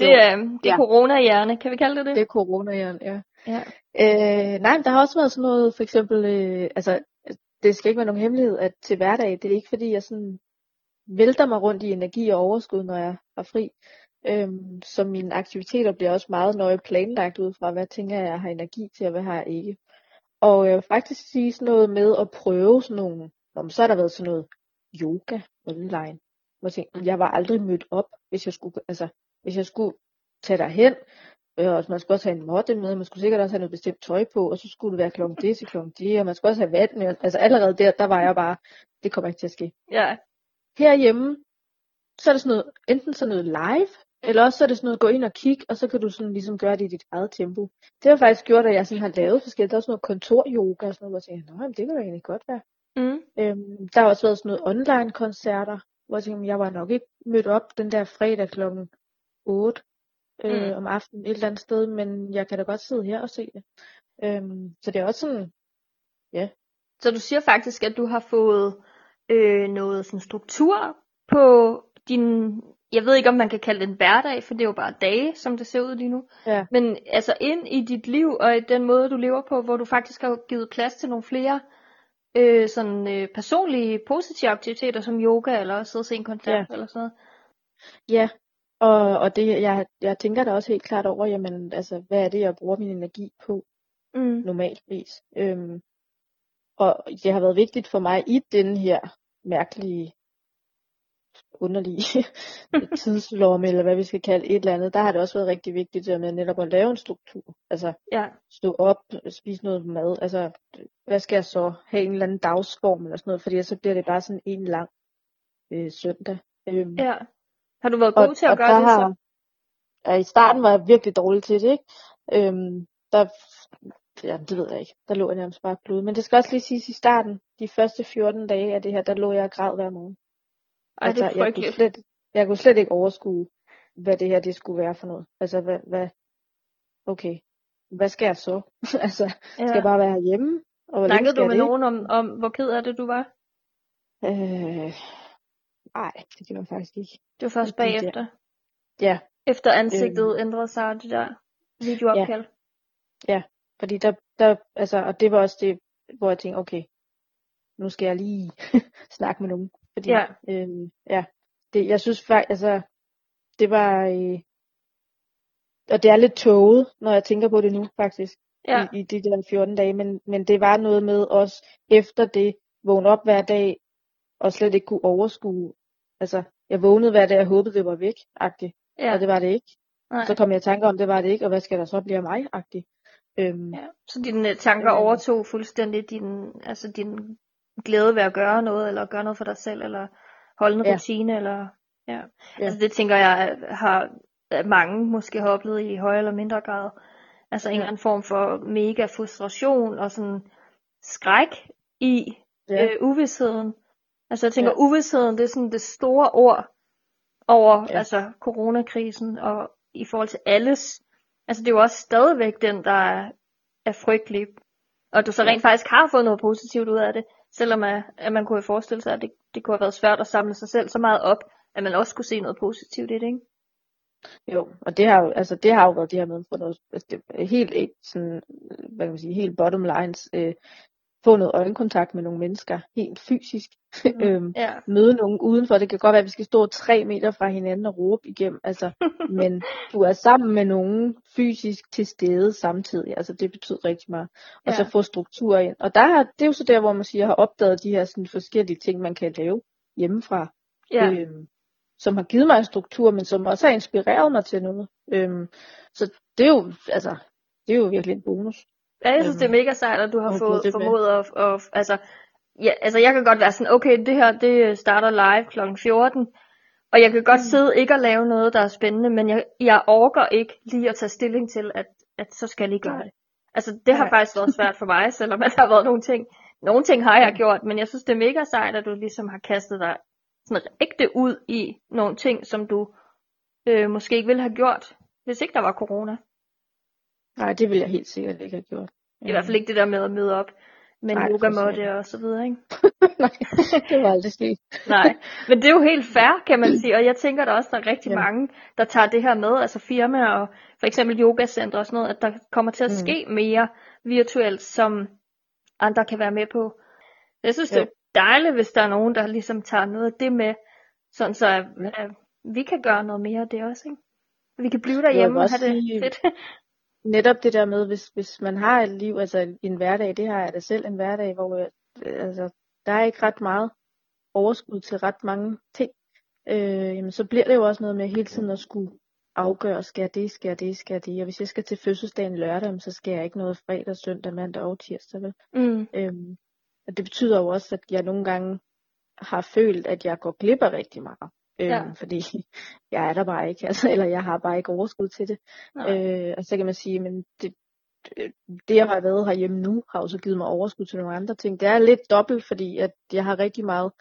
det er, det er ja. Corona-hjerne, kan vi kalde det det? Det er corona-hjerne, ja. ja. Øh, nej, men der har også været sådan noget, for eksempel... Øh, altså, det skal ikke være nogen hemmelighed, at til hverdag, det er ikke fordi, jeg sådan... vælter mig rundt i energi og overskud, når jeg er fri. Øhm, så mine aktiviteter bliver også meget nøje planlagt ud fra, hvad tænker jeg, jeg har energi til, og hvad har jeg ikke. Og jeg vil faktisk sige sådan noget med at prøve sådan nogle, om så har der været sådan noget yoga online. Jeg, tænkte, jeg var aldrig mødt op, hvis jeg skulle, altså, hvis jeg skulle tage derhen, og man skulle også have en måtte med, man skulle sikkert også have noget bestemt tøj på, og så skulle det være klokken det til klokken det, og man skulle også have vand med, altså allerede der, der var jeg bare, det kommer ikke til at ske. Ja. Herhjemme, så er det sådan noget, enten sådan noget live, eller også så er det sådan noget, gå ind og kig, og så kan du sådan ligesom gøre det i dit eget tempo. Det har faktisk gjort, at jeg sådan har lavet forskelligt. Der er sådan noget kontoryoga og sådan noget, hvor jeg tænker, nej, det kan da egentlig godt være. Mm. Øhm, der har også været sådan noget online-koncerter, hvor jeg tænker, jeg var nok ikke mødt op den der fredag klokken otte øh, mm. om aftenen et eller andet sted, men jeg kan da godt sidde her og se det. Øhm, så det er også sådan, ja. Så du siger faktisk, at du har fået... Øh, noget sådan struktur på din, jeg ved ikke om man kan kalde det en hverdag, for det er jo bare dage, som det ser ud lige nu. Ja. Men altså ind i dit liv og i den måde du lever på, hvor du faktisk har givet plads til nogle flere øh, sådan øh, personlige positive aktiviteter som yoga eller sidde og se en koncert ja. Eller sådan noget. Ja, og, og det jeg, jeg tænker da også helt klart over, jamen altså hvad er det jeg bruger min energi på mm. normaltvis. Øhm, og det har været vigtigt for mig i den her mærkelige, underlige tidslomme, eller hvad vi skal kalde et eller andet, der har det også været rigtig vigtigt med netop at lave en struktur. Altså ja. Stå op, spise noget mad, altså hvad skal jeg så have en eller anden dagsform eller sådan noget, fordi så bliver det bare sådan en lang øh, søndag. Øhm, ja. Har du været god og, til at gøre det har, så? Ja, i starten var jeg virkelig dårlig til det, ikke? Øhm, der... Ja, det ved jeg ikke. Der lå jeg nærmest bare blod. Men det skal også lige siges i starten. De første fjorten dage af det her, der lå jeg og græd hver morgen. Ej, altså, det er frygteligt. Jeg kunne, slet, jeg kunne slet ikke overskue, hvad det her det skulle være for noget. Altså, hvad... hvad okay, hvad skal jeg så? altså, ja. Skal jeg bare være herhjemme? Og snakkede du med nogen om, om, hvor ked af det du var? Øh... Nej, det gjorde jeg faktisk ikke. Det var først bagefter? Ja. Efter ansigtet øh... ændrede sig det der videoopkald? Ja. ja. Fordi der, der, altså, og det var også det, hvor jeg tænkte, okay, nu skal jeg lige snakke med nogen. Fordi, ja. Øhm, ja, det, jeg synes faktisk, altså, det var, øh, og det er lidt tåget, når jeg tænker på det nu, faktisk, ja. i, i de der fjorten dage, men, men det var noget med også, efter det, vågne op hver dag, og slet ikke kunne overskue, altså, jeg vågnede hver dag, og håbede, det var væk-agtigt, ja. Og det var det ikke. Nej. Så kom jeg i tanker om, det var det ikke, og hvad skal der så blive af mig-agtigt? Øhm, ja, så dine tanker øhm, overtog fuldstændig din, altså din glæde ved at gøre noget, eller gøre noget for dig selv, eller holde en ja. rutine, eller ja. ja. Altså det tænker jeg har at mange måske har oplevet i højere eller mindre grad. Altså en eller ja. anden form for mega frustration og sådan skræk i ja. øh, uvisheden. Altså jeg tænker ja. uvisheden, det er sådan det store ord over ja. altså coronakrisen og i forhold til alles. Altså det er jo også stadigvæk den, der er, er frygtelig. Og du så rent faktisk har fået noget positivt ud af det. Selvom at, at man kunne forestille sig, at det, det kunne have været svært at samle sig selv så meget op, at man også kunne se noget positivt i det, ikke? Jo, og det har jo, altså det har jo været det her med, for noget, det, helt, sådan, hvad kan man sige, helt bottom lines, øh, få noget øjenkontakt med nogle mennesker, helt fysisk. Mm, øhm, ja. Møde nogen udenfor. Det kan godt være, at vi skal stå tre meter fra hinanden og råbe igennem. Altså, men du er sammen med nogen fysisk til stede samtidig. Altså, det betyder rigtig meget. Og ja. så få struktur ind. Og der, det er jo så der, hvor man siger, har opdaget de her sådan, forskellige ting, man kan lave hjemmefra. Ja. Øhm, som har givet mig en struktur, men som også har inspireret mig til noget. Øhm, så det er jo, altså, det er jo virkelig en bonus. Ja, jeg synes, det er mega sejt, at du har okay, fået formået at, at, altså, ja, altså, jeg kan godt være sådan, okay, det her, det starter live klokken fjorten, og jeg kan godt mm. sidde ikke og lave noget, der er spændende, men jeg, jeg orker ikke lige at tage stilling til, at, at så skal jeg lige gøre Nej. det. Altså, det har Nej. faktisk været svært for mig, selvom der har været nogle ting, nogle ting har jeg gjort, men jeg synes, det er mega sejt, at du ligesom har kastet dig sådan ægte ud i nogle ting, som du øh, måske ikke ville have gjort, hvis ikke der var corona. Nej, det ville jeg helt sikkert ikke have gjort. I ja. hvert fald ikke det der med at møde op med en yogamåtte og så videre, ikke? Nej, det var aldrig sket. Nej, men det er jo helt fair, kan man sige. Og jeg tænker, der også der er rigtig ja. mange, der tager det her med. Altså firmaer og for eksempel yogacenter og sådan noget. At der kommer til at ske mm. mere virtuelt, som andre kan være med på. Jeg synes, ja. det er dejligt, hvis der er nogen, der ligesom tager noget af det med. Sådan så at, at vi kan gøre noget mere af det også, ikke? Vi kan blive derhjemme og have det sige... fedt. Netop det der med, hvis, hvis man har et liv, altså en hverdag, det har jeg da selv en hverdag, hvor jeg, altså, der er ikke ret meget overskud til ret mange ting. Øh, jamen, så bliver det jo også noget med hele tiden at skulle afgøre, skal jeg det, skal jeg det, skal jeg det. Og hvis jeg skal til fødselsdagen lørdag, så skal jeg ikke noget fredag, søndag, mandag og tirsdag. Vel? Mm. Øhm, og det betyder jo også, at jeg nogle gange har følt, at jeg går glip af rigtig meget. Ja. Øhm, fordi jeg er der bare ikke, altså, eller jeg har bare ikke overskud til det. Øh, og så kan man sige, men det, det jeg har været herhjemme nu, har jo så givet mig overskud til nogle andre ting. Det er lidt dobbelt, fordi at jeg har rigtig meget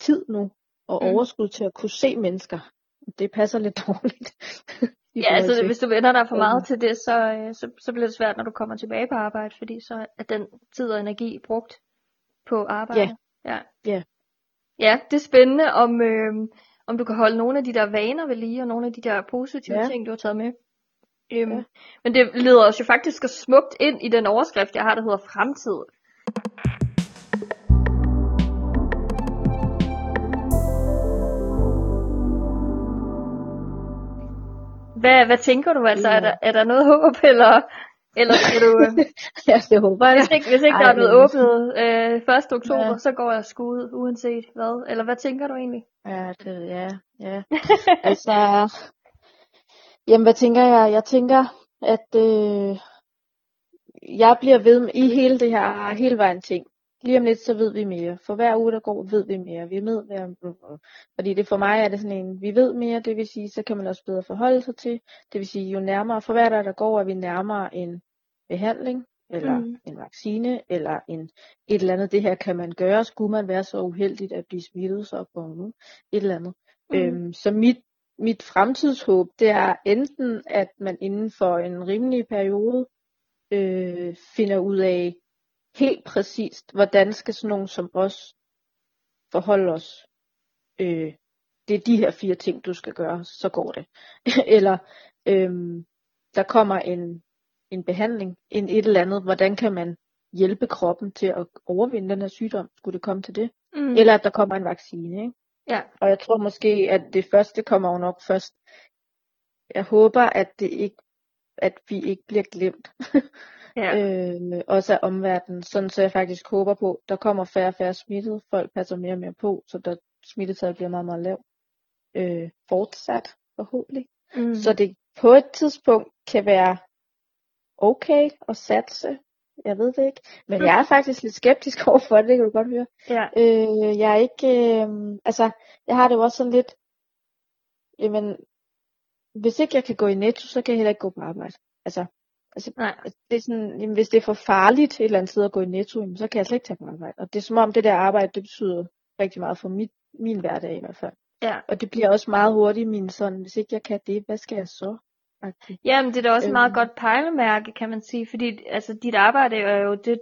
tid nu, og mm. overskud til at kunne se mennesker. Det passer lidt dårligt. Ja, altså hvis du vender dig for meget øhm. til det, så, så, så bliver det svært, når du kommer tilbage på arbejde, fordi så er den tid og energi brugt på arbejde. Ja, ja. ja. ja det er spændende, om... Øh, Om du kan holde nogle af de der vaner ved lige, og nogle af de der positive ja. ting, du har taget med. Øhm, ja. Men det leder os jo faktisk smukt ind i den overskrift, jeg har, der hedder fremtid. Hvad, hvad tænker du altså? Ja. Er, der, er der noget håb, eller, eller skal du... Øh... ja, det håber jeg. Hvis ikke, hvis ikke Ej, der er blevet åbnet øh, første oktober, ja. så går jeg sgu ud, uanset hvad. Eller hvad tænker du egentlig? Ja, det ja, ja. Altså, jamen hvad tænker jeg? Jeg tænker, at øh, jeg bliver ved med, i hele det her, hele vejen ting. Lige om lidt, så ved vi mere. For hver uge, der går, ved vi mere. Vi ved mere. Fordi det for mig er det sådan en, vi ved mere, det vil sige, så kan man også bedre forholde sig til. Det vil sige, jo nærmere, for hver dag, der går, er vi nærmere en behandling, eller mm. en vaccine, eller en, et eller andet, det her kan man gøre, skulle man være så uheldigt at blive smittet, så på et eller andet. Mm. Øhm, så mit, mit fremtidshåb, det er enten, at man inden for en rimelig periode, øh, finder ud af helt præcist, hvordan skal sådan nogen som os forholde os. Øh, det er de her fire ting, du skal gøre, så går det. eller øh, der kommer en en behandling, en et eller andet, hvordan kan man hjælpe kroppen til at overvinde den her sygdom, skulle det komme til det, mm. eller at der kommer en vaccine, ikke? Ja. Og jeg tror måske, at det første kommer jo nok først. Jeg håber, at det ikke, at vi ikke bliver glemt, ja. øh, også af omverdenen, sådan så jeg faktisk håber på, der kommer færre og færre smittede, folk passer mere og mere på, så der smittetallet bliver meget, meget lav, øh, fortsat forhåbentlig, mm. så det på et tidspunkt kan være okay og satse, jeg ved det ikke, men jeg er faktisk lidt skeptisk overfor det, det kan du godt høre. Ja. Øh, jeg er ikke, øh, altså, jeg har det jo også sådan lidt, jamen, hvis ikke jeg kan gå i Netto, så kan jeg heller ikke gå på arbejde. Altså, altså Nej. det er sådan, jamen, hvis det er for farligt et eller andet sted at gå i Netto, jamen, så kan jeg slet ikke tage på arbejde. Og det er som om det der arbejde, det betyder rigtig meget for mit, min hverdag i hvert fald. Ja. Og det bliver også meget hurtigt min sådan, hvis ikke jeg kan det, hvad skal jeg så? Okay. Jamen det er da også et meget øhm. godt pejlemærke, kan man sige, fordi altså, dit arbejde er jo det,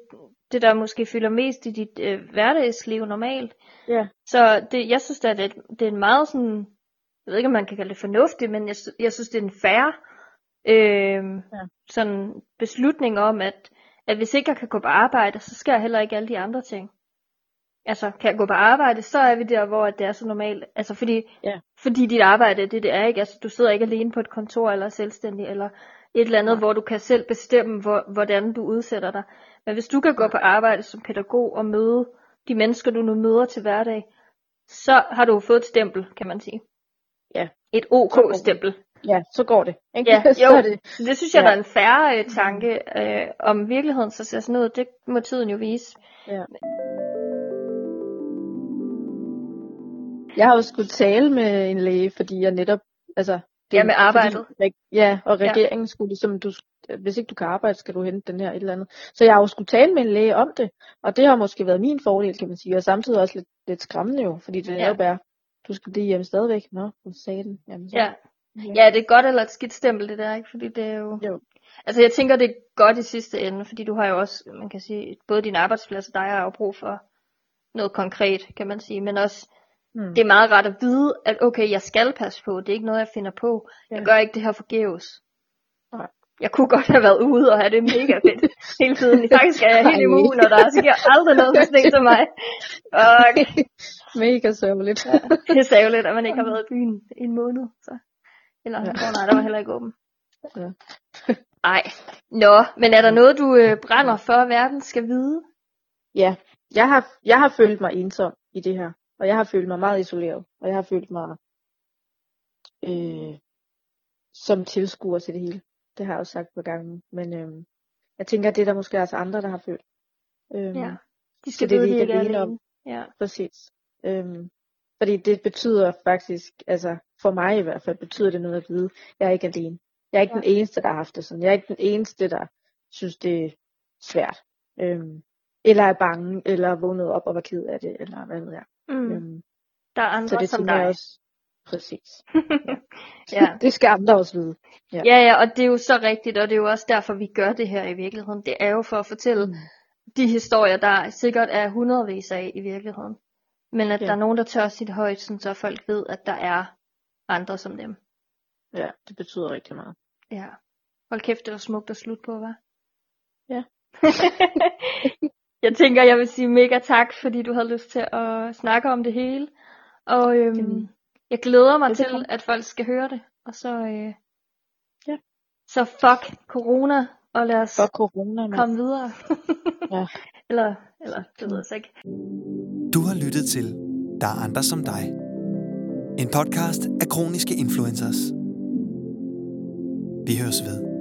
det der måske fylder mest i dit øh, hverdagsliv normalt. Yeah. Så det, jeg synes da, det, det er en meget sådan, jeg ved ikke om man kan kalde det fornuftigt, men jeg, jeg synes det er en fair øh, yeah. sådan beslutning om, at, at hvis ikke jeg kan gå på arbejde, så skal jeg heller ikke alle de andre ting. Altså, kan jeg gå på arbejde, så er vi der, hvor det er så normalt. Altså, fordi, yeah. fordi dit arbejde er det, det er, ikke? Altså, du sidder ikke alene på et kontor, eller selvstændig, eller et eller andet, yeah. hvor du kan selv bestemme, hvor, hvordan du udsætter dig. Men hvis du kan gå på arbejde som pædagog, og møde de mennesker, du nu møder til hverdag, så har du fået et stempel, kan man sige. Ja. Yeah. Et OK-stempel. Ja, så går det. Ikke? Ja, jo, det. det synes jeg, ja. der er en færre øh, tanke øh, om virkeligheden, så ser sådan noget. Det må tiden jo vise. Ja. Jeg har jo skulle tale med en læge, fordi jeg netop, altså... Det, ja, med arbejdet. Fordi, ja, og regeringen ja. skulle ligesom, du, hvis ikke du kan arbejde, skal du hente den her et eller andet. Så jeg har jo skulle tale med en læge om det, og det har måske været min fordel, kan man sige, og samtidig også lidt, lidt skræmmende jo, fordi det ja. er jo bare, du skal blive hjemme stadigvæk. Nå, hun sagde den. Jamen, så. Ja, Ja, det er godt eller et skidt stempel det der, ikke? Fordi det er jo... jo. Altså jeg tænker, det er godt i sidste ende, fordi du har jo også, man kan sige, både din arbejdsplads og dig har jo brug for noget konkret, kan man sige. Men også, mm. det er meget rart at vide, at okay, jeg skal passe på, det er ikke noget, jeg finder på. Ja. Jeg gør ikke det her forgæves. Nej. Jeg kunne godt have været ude og have det mega fedt hele tiden. Faktisk er jeg helt immun, og der sker aldrig noget sådan ting til mig. Og... mega sørgeligt. Ja, det er sørgeligt, at man ikke har været i byen i en måned. Så. Eller ja. oh, nej, der var heller ikke åben. Ja. Ej, nå, men er der noget, du øh, brænder for, at verden skal vide? Ja, jeg har, jeg har følt mig ensom i det her. Og jeg har følt mig meget isoleret. Og jeg har følt mig øh, som tilskuer til det hele. Det har jeg også sagt på gangen. Men øh, jeg tænker, at det er der måske også andre, der har følt. Øh, ja, de skal vide, det, de ikke er alene. Ja. Præcis. Øh, fordi det betyder faktisk, altså for mig i hvert fald, betyder det noget at vide. Jeg er ikke alene. Jeg er ikke ja. den eneste, der har haft det sådan. Jeg er ikke den eneste, der synes, det er svært. Øhm, eller er bange, eller er vågnet op og var ked af det, eller hvad ved jeg. Mm. Øhm, der er andre så det som dig. Også... Præcis. Ja. ja. Det skal andre også vide. Ja. ja, ja, og det er jo så rigtigt, og det er jo også derfor, vi gør det her i virkeligheden. Det er jo for at fortælle mm. de historier, der sikkert er hundredvis af i virkeligheden. Men at ja. der er nogen, der tør sit højt, så folk ved, at der er andre som dem. Ja, det betyder rigtig meget. Ja. Hold kæft, det var smukt at slutte på, hva'? Ja. Jeg tænker, jeg vil sige mega tak, fordi du havde lyst til at snakke om det hele. Og øhm, mm. jeg glæder mig til, det. At folk skal høre det. Og så, øh, ja. så fuck corona, og lad os fuck corona, men... komme videre. ja. Eller, eller, det ved jeg ikke. Du har lyttet til Der er andre som dig. En podcast af Kroniske Influencers. Vi høres ved.